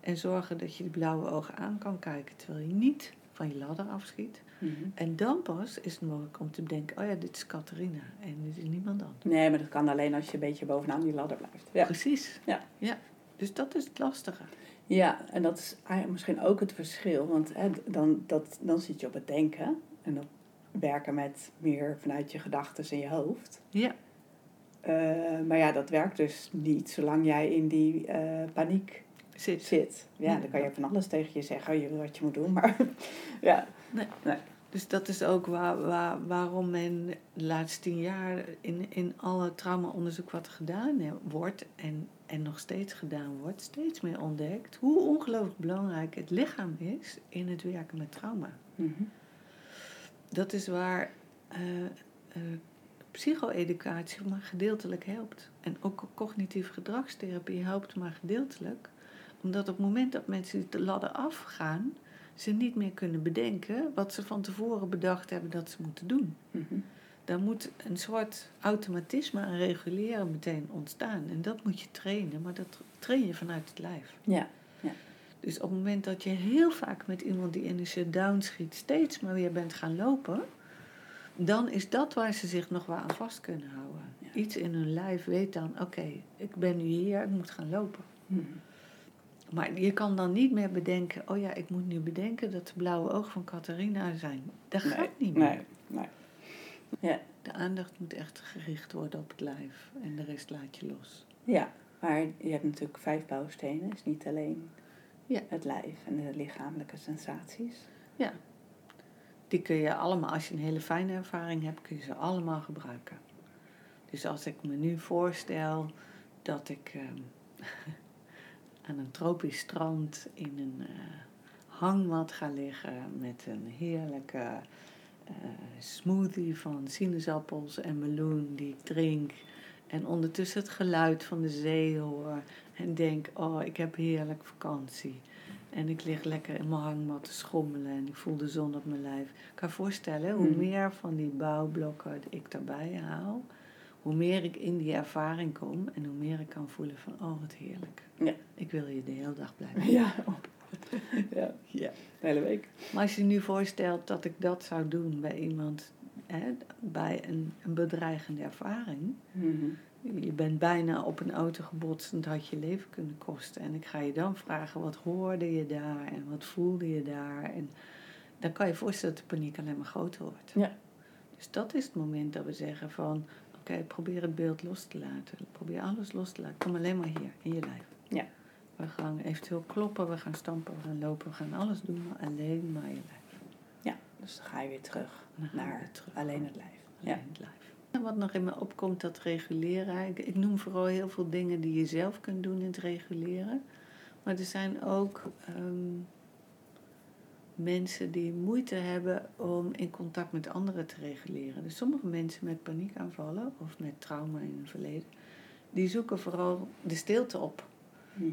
en zorgen dat je de blauwe ogen aan kan kijken... terwijl je niet van je ladder afschiet. Mm-hmm. En dan pas is het mogelijk om te bedenken... oh ja, dit is Catharina en dit is niemand anders. Nee, maar dat kan alleen als je een beetje bovenaan die ladder blijft. Ja. Precies. Ja. Ja. Dus dat is het lastige. Ja, en dat is misschien ook het verschil. Want hè, dan, dat, dan zit je op het denken... en dat werken met meer vanuit je gedachten in je hoofd. Ja. Uh, maar ja, dat werkt dus niet zolang jij in die uh, paniek zit. zit. Ja, nee, dan kan je van alles tegen je zeggen, oh, je weet wat je moet doen, maar ja. Nee. Nee. Dus dat is ook waar, waar, waarom men de laatste tien jaar in, in alle traumaonderzoek wat gedaan wordt en, en nog steeds gedaan wordt, steeds meer ontdekt hoe ongelooflijk belangrijk het lichaam is in het werken met trauma. Mm-hmm. Dat is waar uh, uh, psycho-educatie maar gedeeltelijk helpt. En ook cognitieve gedragstherapie helpt maar gedeeltelijk. Omdat op het moment dat mensen de ladder afgaan... ze niet meer kunnen bedenken wat ze van tevoren bedacht hebben dat ze moeten doen. Mm-hmm. Daar moet een soort automatisme aan reguleren meteen ontstaan. En dat moet je trainen, maar dat train je vanuit het lijf. Ja. Dus op het moment dat je heel vaak met iemand die in een shutdown schiet... steeds maar weer bent gaan lopen... dan is dat waar ze zich nog wel aan vast kunnen houden. Ja. Iets in hun lijf weet dan... oké, okay, ik ben nu hier, ik moet gaan lopen. Hmm. Maar je kan dan niet meer bedenken... oh ja, ik moet nu bedenken dat de blauwe ogen van Catharina zijn. Dat nee, gaat niet meer. Nee, nee. Ja. De aandacht moet echt gericht worden op het lijf. En de rest laat je los. Ja, maar je hebt natuurlijk vijf bouwstenen. Is dus niet alleen... Ja. Het lijf en de lichamelijke sensaties. Ja. Die kun je allemaal, als je een hele fijne ervaring hebt, kun je ze allemaal gebruiken. Dus als ik me nu voorstel dat ik uh, aan een tropisch strand in een uh, hangmat ga liggen met een heerlijke uh, smoothie van sinaasappels en meloen die ik drink... en ondertussen het geluid van de zee hoor. En denk, oh, ik heb heerlijk vakantie. En ik lig lekker in mijn hangmat te schommelen. En ik voel de zon op mijn lijf. Ik kan voorstellen, hoe meer van die bouwblokken ik daarbij haal... hoe meer ik in die ervaring kom. En hoe meer ik kan voelen van, oh, wat heerlijk. Ja. Ik wil hier de hele dag blijven. Ja, ja. Ja. De hele week. Maar als je je nu voorstelt dat ik dat zou doen bij iemand... He, bij een, een bedreigende ervaring. Mm-hmm. Je bent bijna op een auto gebotst en dat had je leven kunnen kosten. En ik ga je dan vragen, wat hoorde je daar en wat voelde je daar? En dan kan je voorstellen dat de paniek alleen maar groter wordt. Ja. Dus dat is het moment dat we zeggen van... oké, okay, probeer het beeld los te laten. Probeer alles los te laten. Kom alleen maar hier, in je lijf. Ja. We gaan eventueel kloppen, we gaan stampen, we gaan lopen, we gaan alles doen. Maar alleen maar je lijf. Dus dan ga je weer terug naar weer terug. alleen het lijf. Alleen ja. het lijf. En wat nog in me opkomt, dat reguleren. Ik, ik noem vooral heel veel dingen die je zelf kunt doen in het reguleren. Maar er zijn ook um, mensen die moeite hebben om in contact met anderen te reguleren. Dus sommige mensen met paniekaanvallen of met trauma in het verleden, die zoeken vooral de stilte op.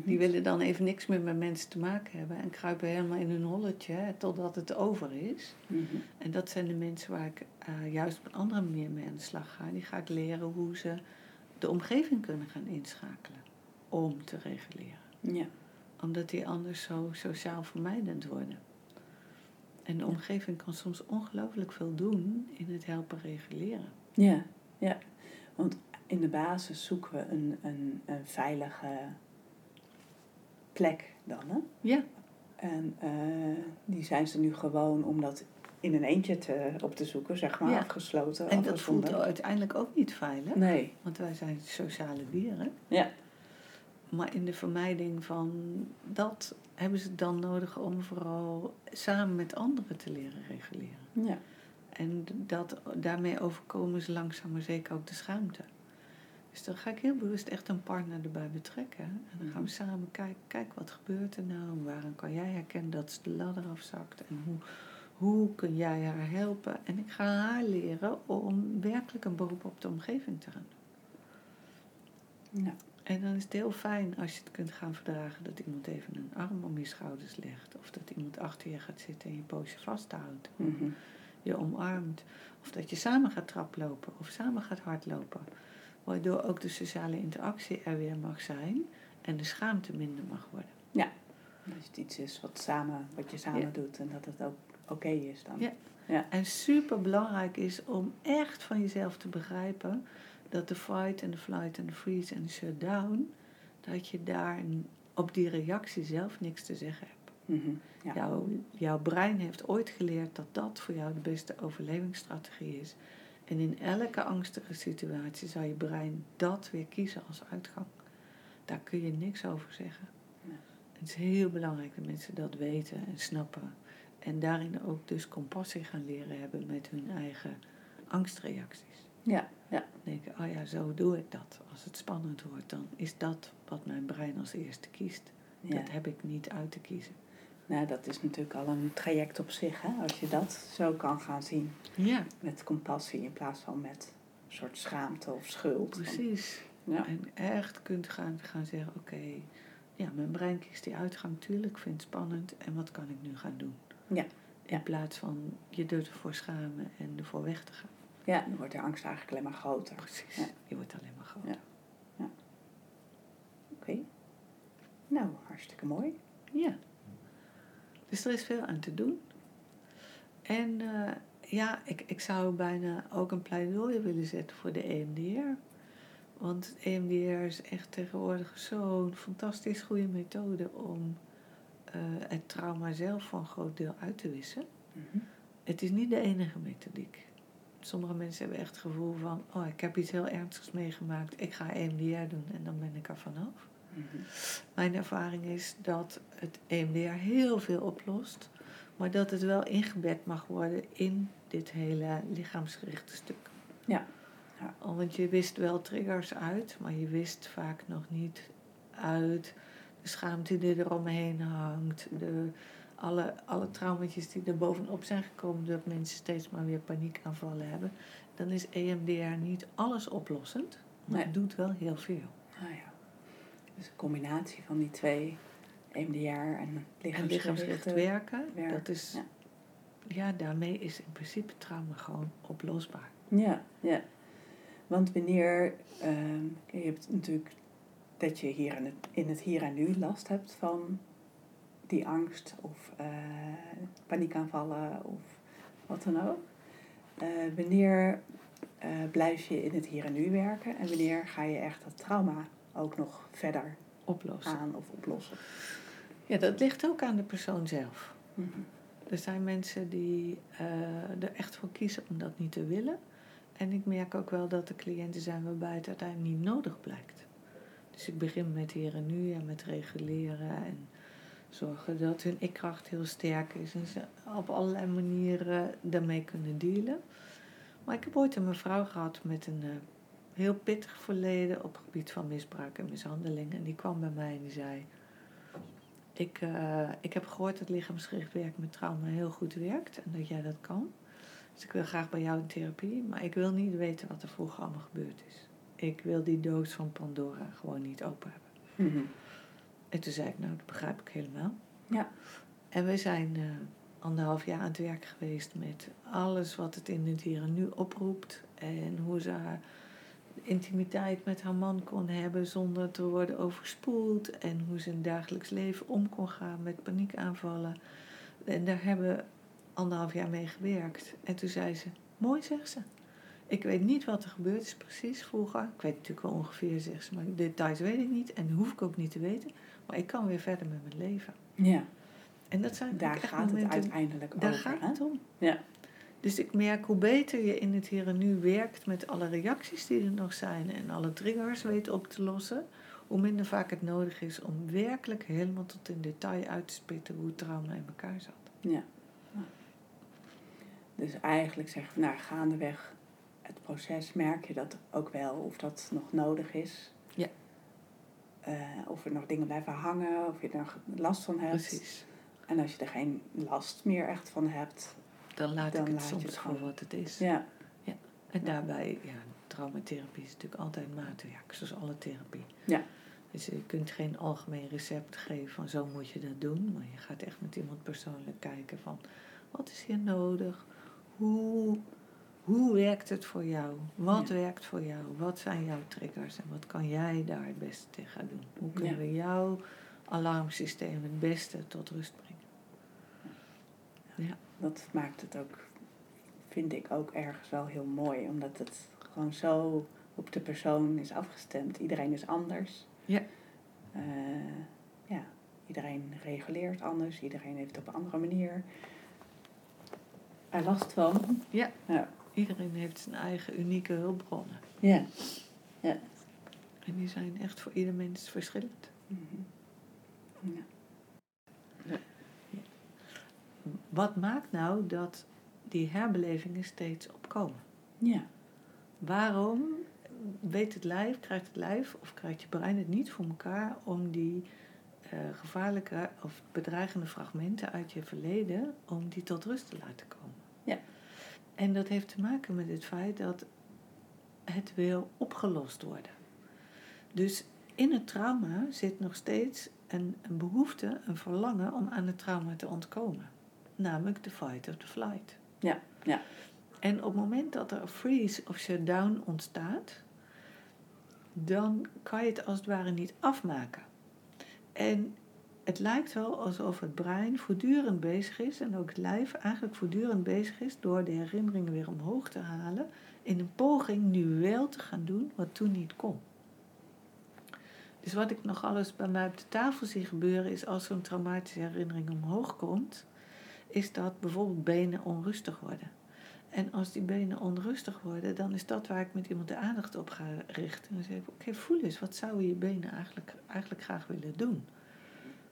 Die willen dan even niks meer met mensen te maken hebben... en kruipen helemaal in hun holletje, hè, totdat het over is. Mm-hmm. En dat zijn de mensen waar ik uh, juist op een andere manier mee aan de slag ga. Die ga ik leren hoe ze de omgeving kunnen gaan inschakelen... om te reguleren. Ja. Omdat die anders zo sociaal vermijdend worden. En de omgeving kan soms ongelooflijk veel doen in het helpen reguleren. Ja, ja. Want in de basis zoeken we een, een, een veilige... plek dan, hè? Ja. En uh, die zijn ze nu gewoon om dat in een eentje te, op te zoeken, zeg maar, ja. afgesloten. En dat voelt uiteindelijk ook niet veilig. Nee. Want wij zijn sociale dieren. Ja. Maar in de vermijding van dat hebben ze dan nodig om vooral samen met anderen te leren reguleren. Ja. En dat, daarmee overkomen ze langzaam maar zeker ook de schaamte. Dus dan ga ik heel bewust echt een partner erbij betrekken. En dan gaan we samen kijken, kijk wat gebeurt er nou? Waarom kan jij herkennen dat ze de ladder afzakt? En hoe, hoe kun jij haar helpen? En ik ga haar leren om werkelijk een beroep op de omgeving te gaan doen. Ja. En dan is het heel fijn als je het kunt gaan verdragen dat iemand even een arm om je schouders legt. Of dat iemand achter je gaat zitten en je poosje vasthoudt. Mm-hmm. Je omarmt. Of dat je samen gaat traplopen of samen gaat hardlopen. Waardoor ook de sociale interactie er weer mag zijn en de schaamte minder mag worden. Ja, als het iets is wat, samen, wat je samen ja. doet en dat het ook oké okay is dan. Ja. Ja. En super belangrijk is om echt van jezelf te begrijpen dat de fight en de flight en de freeze en de shutdown, dat je daar op die reactie zelf niks te zeggen hebt. Mm-hmm, ja. jouw, jouw brein heeft ooit geleerd dat dat voor jou de beste overlevingsstrategie is. En in elke angstige situatie zou je brein dat weer kiezen als uitgang. Daar kun je niks over zeggen. Ja. Het is heel belangrijk dat mensen dat weten en snappen. En daarin ook dus compassie gaan leren hebben met hun eigen angstreacties. Ja, ja. Denken, oh ja, zo doe ik dat. Als het spannend wordt, dan is dat wat mijn brein als eerste kiest. Ja. Dat heb ik niet uit te kiezen. Nou, dat is natuurlijk al een traject op zich, hè? Als je dat zo kan gaan zien. Ja. Met compassie in plaats van met een soort schaamte of schuld. Precies. Ja. En echt kunt gaan, gaan zeggen, oké, okay, ja, mijn brein kiest die uitgang, tuurlijk, vindt het spannend. En wat kan ik nu gaan doen? Ja. Ja. In plaats van je ervoor schamen en ervoor weg te gaan. Ja, dan wordt de angst eigenlijk alleen maar groter. Precies, ja. Je wordt alleen maar groter. Ja. Ja. Oké. Okay. Nou, hartstikke mooi. Ja. Dus er is veel aan te doen. En uh, ja, ik, ik zou bijna ook een pleidooi willen zetten voor de E M D R. Want E M D R is echt tegenwoordig zo'n fantastisch goede methode om uh, het trauma zelf voor een groot deel uit te wissen. Mm-hmm. Het is niet de enige methodiek. Sommige mensen hebben echt het gevoel van, oh, ik heb iets heel ernstigs meegemaakt, ik ga E M D R doen en dan ben ik er vanaf. Mm-hmm. Mijn ervaring is dat het E M D R heel veel oplost, maar dat het wel ingebed mag worden in dit hele lichaamsgerichte stuk. Ja. Ja. Want je wist wel triggers uit, maar je wist vaak nog niet uit de schaamte die er omheen hangt, de... Alle, alle traumatjes die er bovenop zijn gekomen doordat mensen steeds maar weer paniekaanvallen hebben, dan is E M D R niet alles oplossend, maar nee. Het doet wel heel veel. Ah ja. Dus een combinatie van die twee, E M D R en lichaamsgericht werken, werken, dat is, ja. ja, daarmee is in principe trauma gewoon oplosbaar. Ja, ja. Want wanneer, uh, je hebt natuurlijk dat je hier in het, in het hier en nu last hebt van die angst of uh, paniekaanvallen of wat dan ook. Uh, wanneer uh, blijf je in het hier en nu werken en wanneer ga je echt dat trauma ook nog verder oplossen. aan of oplossen? Ja, dat ligt ook aan de persoon zelf. Mm-hmm. Er zijn mensen die uh, er echt voor kiezen om dat niet te willen. En ik merk ook wel dat er cliënten zijn waarbij het uiteindelijk niet nodig blijkt. Dus ik begin met hier en nu en met reguleren en zorgen dat hun ikkracht heel sterk is en ze op allerlei manieren daarmee kunnen dealen. Maar ik heb ooit een mevrouw gehad met een uh, heel pittig verleden op het gebied van misbruik en mishandeling. En die kwam bij mij en die zei, ik, uh, ik heb gehoord dat lichaamsgericht werk met trauma heel goed werkt en dat jij dat kan. Dus ik wil graag bij jou in therapie, maar ik wil niet weten wat er vroeger allemaal gebeurd is. Ik wil die doos van Pandora gewoon niet open hebben. Mm-hmm. En toen zei ik, nou, dat begrijp ik helemaal. Ja. En we zijn uh, anderhalf jaar aan het werk geweest met alles wat het in het hier en nu oproept. En hoe ze haar intimiteit met haar man kon hebben zonder te worden overspoeld. En hoe ze in het dagelijks leven om kon gaan met paniekaanvallen. En daar hebben we anderhalf jaar mee gewerkt. En toen zei ze, mooi, zegt ze. Ik weet niet wat er gebeurd is precies vroeger. Ik weet natuurlijk wel ongeveer, zegt ze, maar de details weet ik niet. En hoef ik ook niet te weten. Maar ik kan weer verder met mijn leven. Ja. En dat zijn daar gaat momenten, het uiteindelijk over. Daar gaat hè? het om. Ja. Dus ik merk hoe beter je in het hier en nu werkt met alle reacties die er nog zijn en alle triggers weet op te lossen, hoe minder vaak het nodig is om werkelijk helemaal tot in detail uit te spitten hoe trauma in elkaar zat. Ja. ja. Dus eigenlijk zeg je, nou, gaandeweg het proces merk je dat ook wel of dat nog nodig is. Ja. Uh, of er nog dingen blijven hangen, of je er nog last van hebt. Precies. En als je er geen last meer echt van hebt, dan laat dan ik het laat soms het gewoon voor wat het is. Ja. ja. En ja. daarbij, ja, traumatherapie is natuurlijk altijd maatwerk, zoals alle therapie. Ja. Dus je kunt geen algemeen recept geven van zo moet je dat doen. Maar je gaat echt met iemand persoonlijk kijken van wat is hier nodig? Hoe, hoe werkt het voor jou? Wat ja. werkt voor jou? Wat zijn jouw triggers en wat kan jij daar het beste tegen gaan doen? Hoe kunnen ja. we jouw alarmsysteem het beste tot rust brengen? Ja. Ja. Dat maakt het ook, vind ik ook ergens wel heel mooi. Omdat het gewoon zo op de persoon is afgestemd. Iedereen is anders. Ja. Uh, ja. Iedereen reguleert anders. Iedereen heeft het op een andere manier er last van. Ja. ja. Iedereen heeft zijn eigen unieke hulpbronnen. Ja. ja. En die zijn echt voor ieder mens verschillend. Mm-hmm. Ja. Ja. Ja. Wat maakt nou dat die herbelevingen steeds opkomen? Ja. Waarom weet het lijf, krijgt het lijf of krijgt je brein het niet voor elkaar om die uh, gevaarlijke of bedreigende fragmenten uit je verleden, om die tot rust te laten komen? Ja. En dat heeft te maken met het feit dat het wil opgelost worden. Dus in het trauma zit nog steeds een, een behoefte, een verlangen om aan het trauma te ontkomen. Namelijk de fight of the flight. Ja, ja. En op het moment dat er een freeze of shutdown ontstaat, dan kan je het als het ware niet afmaken. En het lijkt wel alsof het brein voortdurend bezig is, en ook het lijf eigenlijk voortdurend bezig is, door de herinneringen weer omhoog te halen, in een poging nu wel te gaan doen wat toen niet kon. Dus wat ik nog alles bij mij op de tafel zie gebeuren, is als zo'n traumatische herinnering omhoog komt, is dat bijvoorbeeld benen onrustig worden. En als die benen onrustig worden, dan is dat waar ik met iemand de aandacht op ga richten. En dan zeg ik, oké, okay, voel eens, wat zouden je benen eigenlijk, eigenlijk graag willen doen?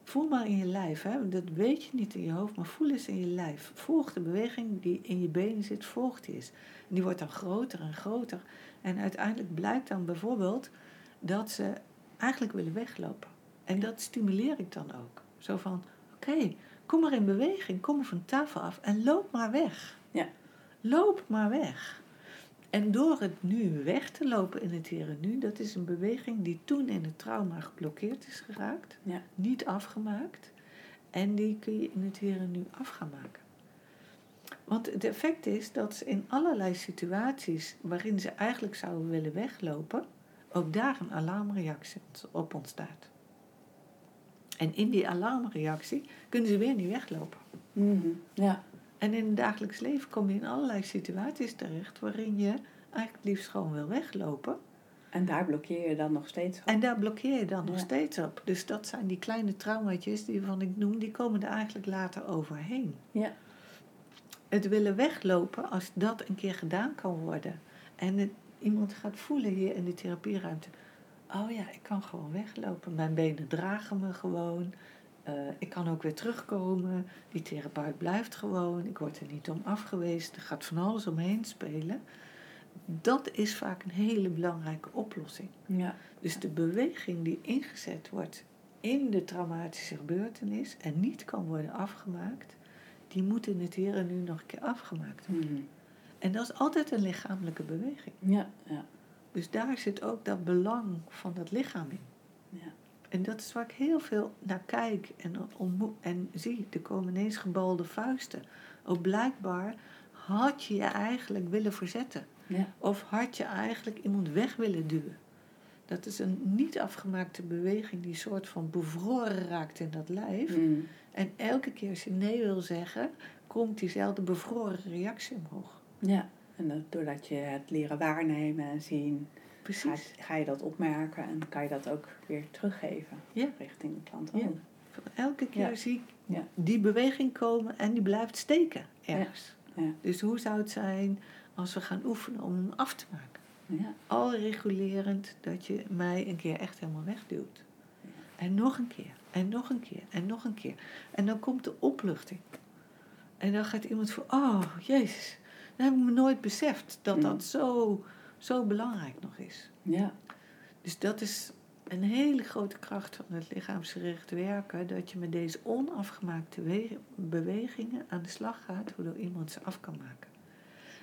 Voel maar in je lijf, hè? Dat weet je niet in je hoofd, maar voel eens in je lijf. Volg de beweging die in je benen zit, volg die eens. En die wordt dan groter en groter. En uiteindelijk blijkt dan bijvoorbeeld dat ze eigenlijk willen weglopen. En dat stimuleer ik dan ook. Zo van, oké, okay, kom maar in beweging, kom maar van tafel af en loop maar weg. Ja. Loop maar weg. En door het nu weg te lopen in het hier en nu, dat is een beweging die toen in het trauma geblokkeerd is geraakt, ja. niet afgemaakt. En die kun je in het hier en nu af gaan maken. Want het effect is dat ze in allerlei situaties waarin ze eigenlijk zouden willen weglopen, ook daar een alarmreactie op ontstaat. En in die alarmreactie kunnen ze weer niet weglopen. Mm-hmm. Ja. En in het dagelijks leven kom je in allerlei situaties terecht waarin je eigenlijk liefst gewoon wil weglopen. En daar blokkeer je dan nog steeds op. En daar blokkeer je dan ja. nog steeds op. Dus dat zijn die kleine traumaatjes die van ik noem, die komen er eigenlijk later overheen. Ja. Het willen weglopen, als dat een keer gedaan kan worden. En het, iemand gaat voelen hier in de therapieruimte. Oh ja, ik kan gewoon weglopen. Mijn benen dragen me gewoon. Uh, ik kan ook weer terugkomen. Die therapeut blijft gewoon. Ik word er niet om afgewezen. Er gaat van alles omheen spelen. Dat is vaak een hele belangrijke oplossing. Ja. Dus de beweging die ingezet wordt in de traumatische gebeurtenis en niet kan worden afgemaakt, die moet in het hier en nu nog een keer afgemaakt worden. Mm-hmm. En dat is altijd een lichamelijke beweging. Ja, ja. Dus daar zit ook dat belang van dat lichaam in. Ja. En dat is waar ik heel veel naar kijk en, ontmo- en zie. Er komen ineens gebalde vuisten. Ook blijkbaar had je je eigenlijk willen verzetten. Ja. Of had je eigenlijk iemand weg willen duwen. Dat is een niet afgemaakte beweging die soort van bevroren raakt in dat lijf. Mm. En elke keer als je nee wil zeggen, komt diezelfde bevroren reactie omhoog. Ja, en dat, doordat je het leren waarnemen en zien, ga, ga je dat opmerken en kan je dat ook weer teruggeven ja. richting de klant. Ja. Elke keer ja. zie ik ja. die beweging komen en die blijft steken ergens. Ja. Ja. Dus hoe zou het zijn als we gaan oefenen om hem af te maken? Ja. Al regulerend dat je mij een keer echt helemaal wegduwt. Ja. En nog een keer, en nog een keer, en nog een keer. En dan komt de opluchting. En dan gaat iemand voor, oh, jezus. Dan heb ik me nooit beseft dat dat zo, zo belangrijk nog is. Ja. Dus dat is een hele grote kracht van het lichaamsgericht werken, dat je met deze onafgemaakte we- bewegingen aan de slag gaat, waardoor iemand ze af kan maken.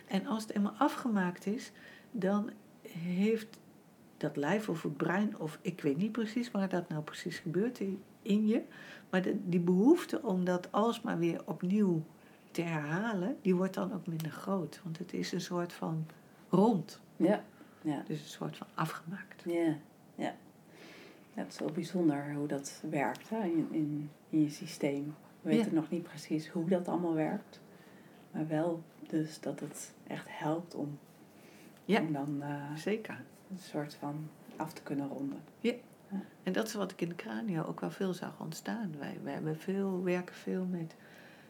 En als het eenmaal afgemaakt is, dan heeft dat lijf of het brein, of ik weet niet precies waar dat nou precies gebeurt in je, maar de, die behoefte om dat alsmaar weer opnieuw te herhalen, die wordt dan ook minder groot. Want het is een soort van rond. Ja. Ja. Dus een soort van afgemaakt. Ja, ja. Ja, het is wel bijzonder hoe dat werkt hè, in, in, in je systeem. We weten ja. nog niet precies hoe dat allemaal werkt. Maar wel dus dat het echt helpt om, ja. om dan uh, zeker. een soort van af te kunnen ronden. Ja. Ja. En dat is wat ik in de Cranio ook wel veel zag ontstaan. Wij, wij hebben veel, werken veel met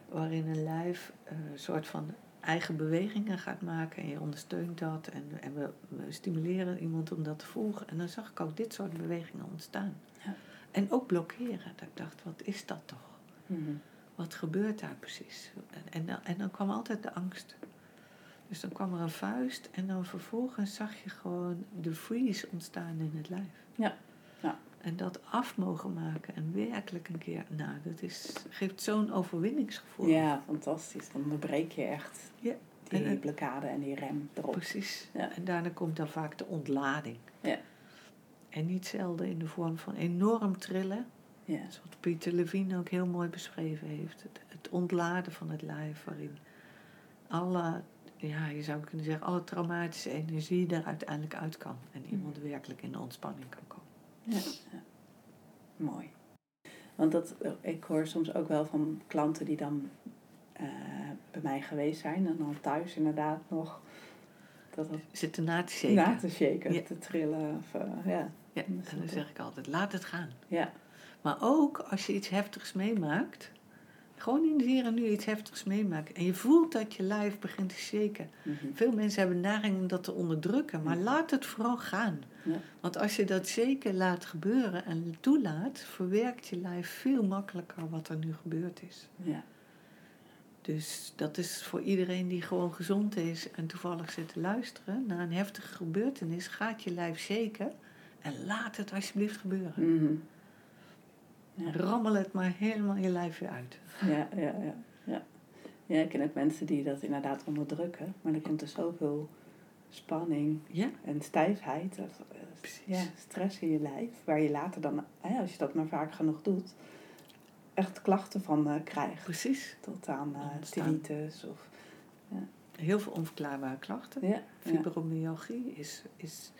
waarin een lijf een uh, soort van eigen bewegingen gaat maken en je ondersteunt dat en, en we, we stimuleren iemand om dat te volgen. En dan zag ik ook dit soort bewegingen ontstaan. Ja. En ook blokkeren. Dat ik dacht, wat is dat toch? Mm-hmm. Wat gebeurt daar precies? En, en, en dan kwam altijd de angst. Dus dan kwam er een vuist en dan vervolgens zag je gewoon de freeze ontstaan in het lijf. Ja. Ja. En dat af mogen maken en werkelijk een keer, nou, dat is, geeft zo'n overwinningsgevoel. Ja, fantastisch. Dan onderbreek je echt ja. die en, blokkade en die rem erop. Precies. Ja. En daarna komt dan vaak de ontlading. Ja. En niet zelden in de vorm van enorm trillen. Ja. Dat is wat Pieter Levine ook heel mooi beschreven heeft. Het, het ontladen van het lijf waarin alle, ja, je zou kunnen zeggen, alle traumatische energie er uiteindelijk uit kan. En iemand mm. werkelijk in de ontspanning kan komen. Ja, ja, mooi. Want dat, ik hoor soms ook wel van klanten die dan uh, bij mij geweest zijn en dan thuis inderdaad nog dat het zitten na te shaken, na te, shaken ja. te trillen of, uh, ja. Ja, en dan zeg ik altijd, laat het gaan. Ja. Maar ook als je iets heftigs meemaakt, gewoon in de hier en nu iets heftigs meemaakt en je voelt dat je lijf begint te shaken. Mm-hmm. Veel mensen hebben neiging om dat te onderdrukken, maar laat het vooral gaan. Ja. Want als je dat zeker laat gebeuren en toelaat, verwerkt je lijf veel makkelijker wat er nu gebeurd is. Ja. Dus dat is voor iedereen die gewoon gezond is en toevallig zit te luisteren. Na een heftige gebeurtenis gaat je lijf shaken en laat het alsjeblieft gebeuren. Mm-hmm. Ja. Rammel het maar helemaal je lijf weer uit. Ja, ja, ja, ja. Ja, ik ken ook mensen die dat inderdaad onderdrukken, maar er komt er zoveel spanning ja. en stijfheid, ja, stress in je lijf, waar je later dan, als je dat maar vaak genoeg doet, echt klachten van krijgt. Precies. Tot aan tinnitus of ja. heel veel onverklaarbare klachten. Ja. Fibromyalgie is, is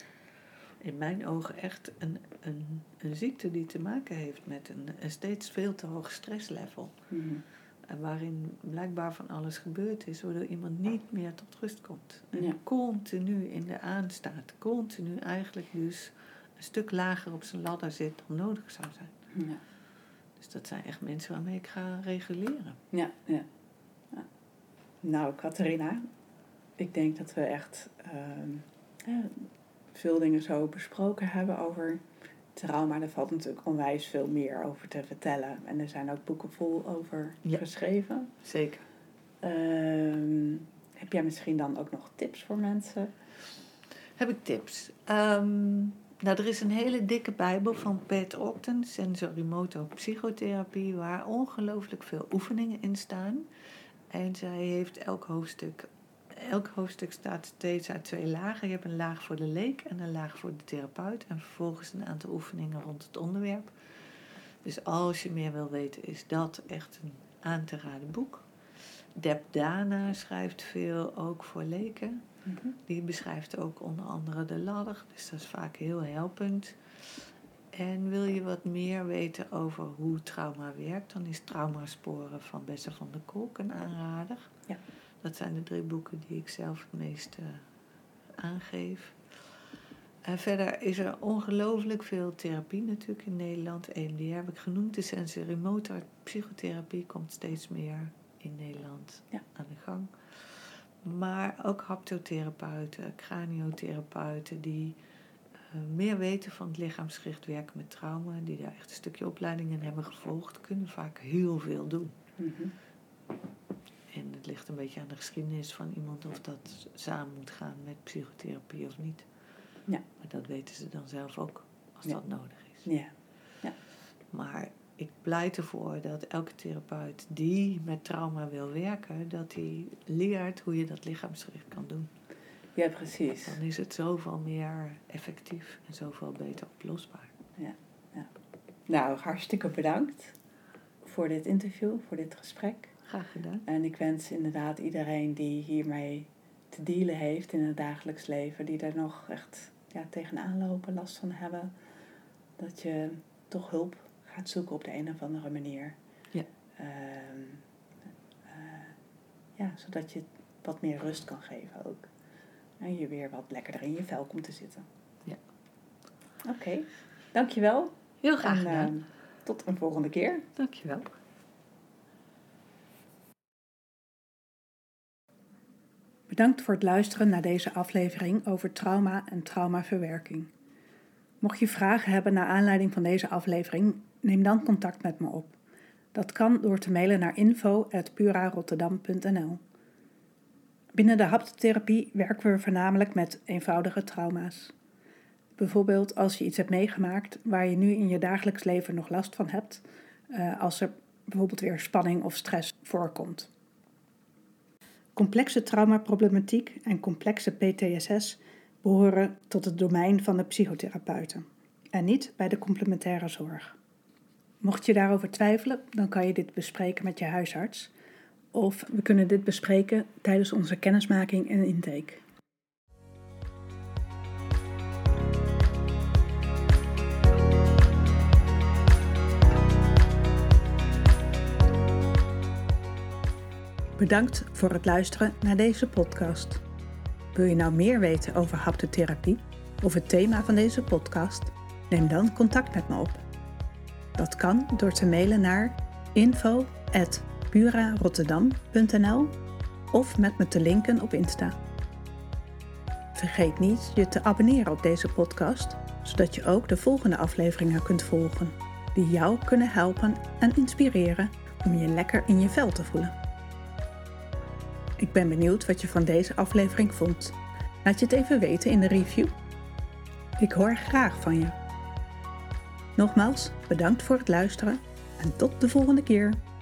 in mijn ogen echt een, een, een ziekte die te maken heeft met een, een steeds veel te hoog stresslevel. Mm-hmm. En waarin blijkbaar van alles gebeurd is, waardoor iemand niet meer tot rust komt. En ja. continu in de aanstaat, continu eigenlijk dus een stuk lager op zijn ladder zit dan nodig zou zijn. Ja. Dus dat zijn echt mensen waarmee ik ga reguleren. Ja, ja. ja. Nou, Catharina, ik denk dat we echt uh, veel dingen zo besproken hebben over trauma, daar valt natuurlijk onwijs veel meer over te vertellen. En er zijn ook boeken vol over ja, geschreven. Zeker. Um, heb jij misschien dan ook nog tips voor mensen? Heb ik tips? Um, nou, er is een hele dikke bijbel van Pat Orton, Sensorimotor Psychotherapie, waar ongelooflijk veel oefeningen in staan. En zij heeft elk hoofdstuk... Elk hoofdstuk staat steeds uit twee lagen. Je hebt een laag voor de leek en een laag voor de therapeut. En vervolgens een aantal oefeningen rond het onderwerp. Dus als je meer wil weten, is dat echt een aan te raden boek. Deb Dana schrijft veel ook voor leken. Mm-hmm. Die beschrijft ook onder andere de ladder. Dus dat is vaak heel helpend. En wil je wat meer weten over hoe trauma werkt, dan is Traumasporen van Bessel van der Kolk een aanrader. Ja. Dat zijn de drie boeken die ik zelf het meest uh, aangeef. En verder is er ongelooflijk veel therapie natuurlijk in Nederland. E M D R heb ik genoemd. De sensorimotor psychotherapie komt steeds meer in Nederland ja. aan de gang. Maar ook haptotherapeuten, craniotherapeuten die uh, meer weten van het lichaamsgericht werken met trauma. Die daar echt een stukje opleiding in hebben gevolgd. Kunnen vaak heel veel doen. Mm-hmm. En het ligt een beetje aan de geschiedenis van iemand of dat samen moet gaan met psychotherapie of niet. Ja. Maar dat weten ze dan zelf ook, als ja. dat nodig is. Ja. Ja. Maar ik pleit ervoor dat elke therapeut die met trauma wil werken, dat hij leert hoe je dat lichaamsgericht kan doen. Ja, precies. Dan is het zoveel meer effectief en zoveel beter oplosbaar. Ja, ja. Nou, hartstikke bedankt voor dit interview, voor dit gesprek. Graag gedaan. En ik wens inderdaad iedereen die hiermee te dealen heeft in het dagelijks leven, die daar nog echt ja, tegenaan lopen, last van hebben, dat je toch hulp gaat zoeken op de een of andere manier. Ja. Uh, uh, ja, zodat je wat meer rust kan geven ook. En je weer wat lekkerder in je vel komt te zitten. Ja. Oké, okay. Dankjewel. Heel graag gedaan. En, uh, tot een volgende keer. Dankjewel. Bedankt voor het luisteren naar deze aflevering over trauma en traumaverwerking. Mocht je vragen hebben naar aanleiding van deze aflevering, neem dan contact met me op. Dat kan door te mailen naar info at pura rotterdam punt n l. Binnen de haptotherapie werken we voornamelijk met eenvoudige trauma's. Bijvoorbeeld als je iets hebt meegemaakt waar je nu in je dagelijks leven nog last van hebt, als er bijvoorbeeld weer spanning of stress voorkomt. Complexe traumaproblematiek en complexe P T S S behoren tot het domein van de psychotherapeuten en niet bij de complementaire zorg. Mocht je daarover twijfelen, dan kan je dit bespreken met je huisarts. Of we kunnen dit bespreken tijdens onze kennismaking en intake. Bedankt voor het luisteren naar deze podcast. Wil je nou meer weten over haptotherapie of het thema van deze podcast? Neem dan contact met me op. Dat kan door te mailen naar info at pura rotterdam punt n l of met me te linken op Insta. Vergeet niet je te abonneren op deze podcast, zodat je ook de volgende afleveringen kunt volgen, die jou kunnen helpen en inspireren om je lekker in je vel te voelen. Ik ben benieuwd wat je van deze aflevering vond. Laat je het even weten in de review. Ik hoor graag van je. Nogmaals, bedankt voor het luisteren en tot de volgende keer.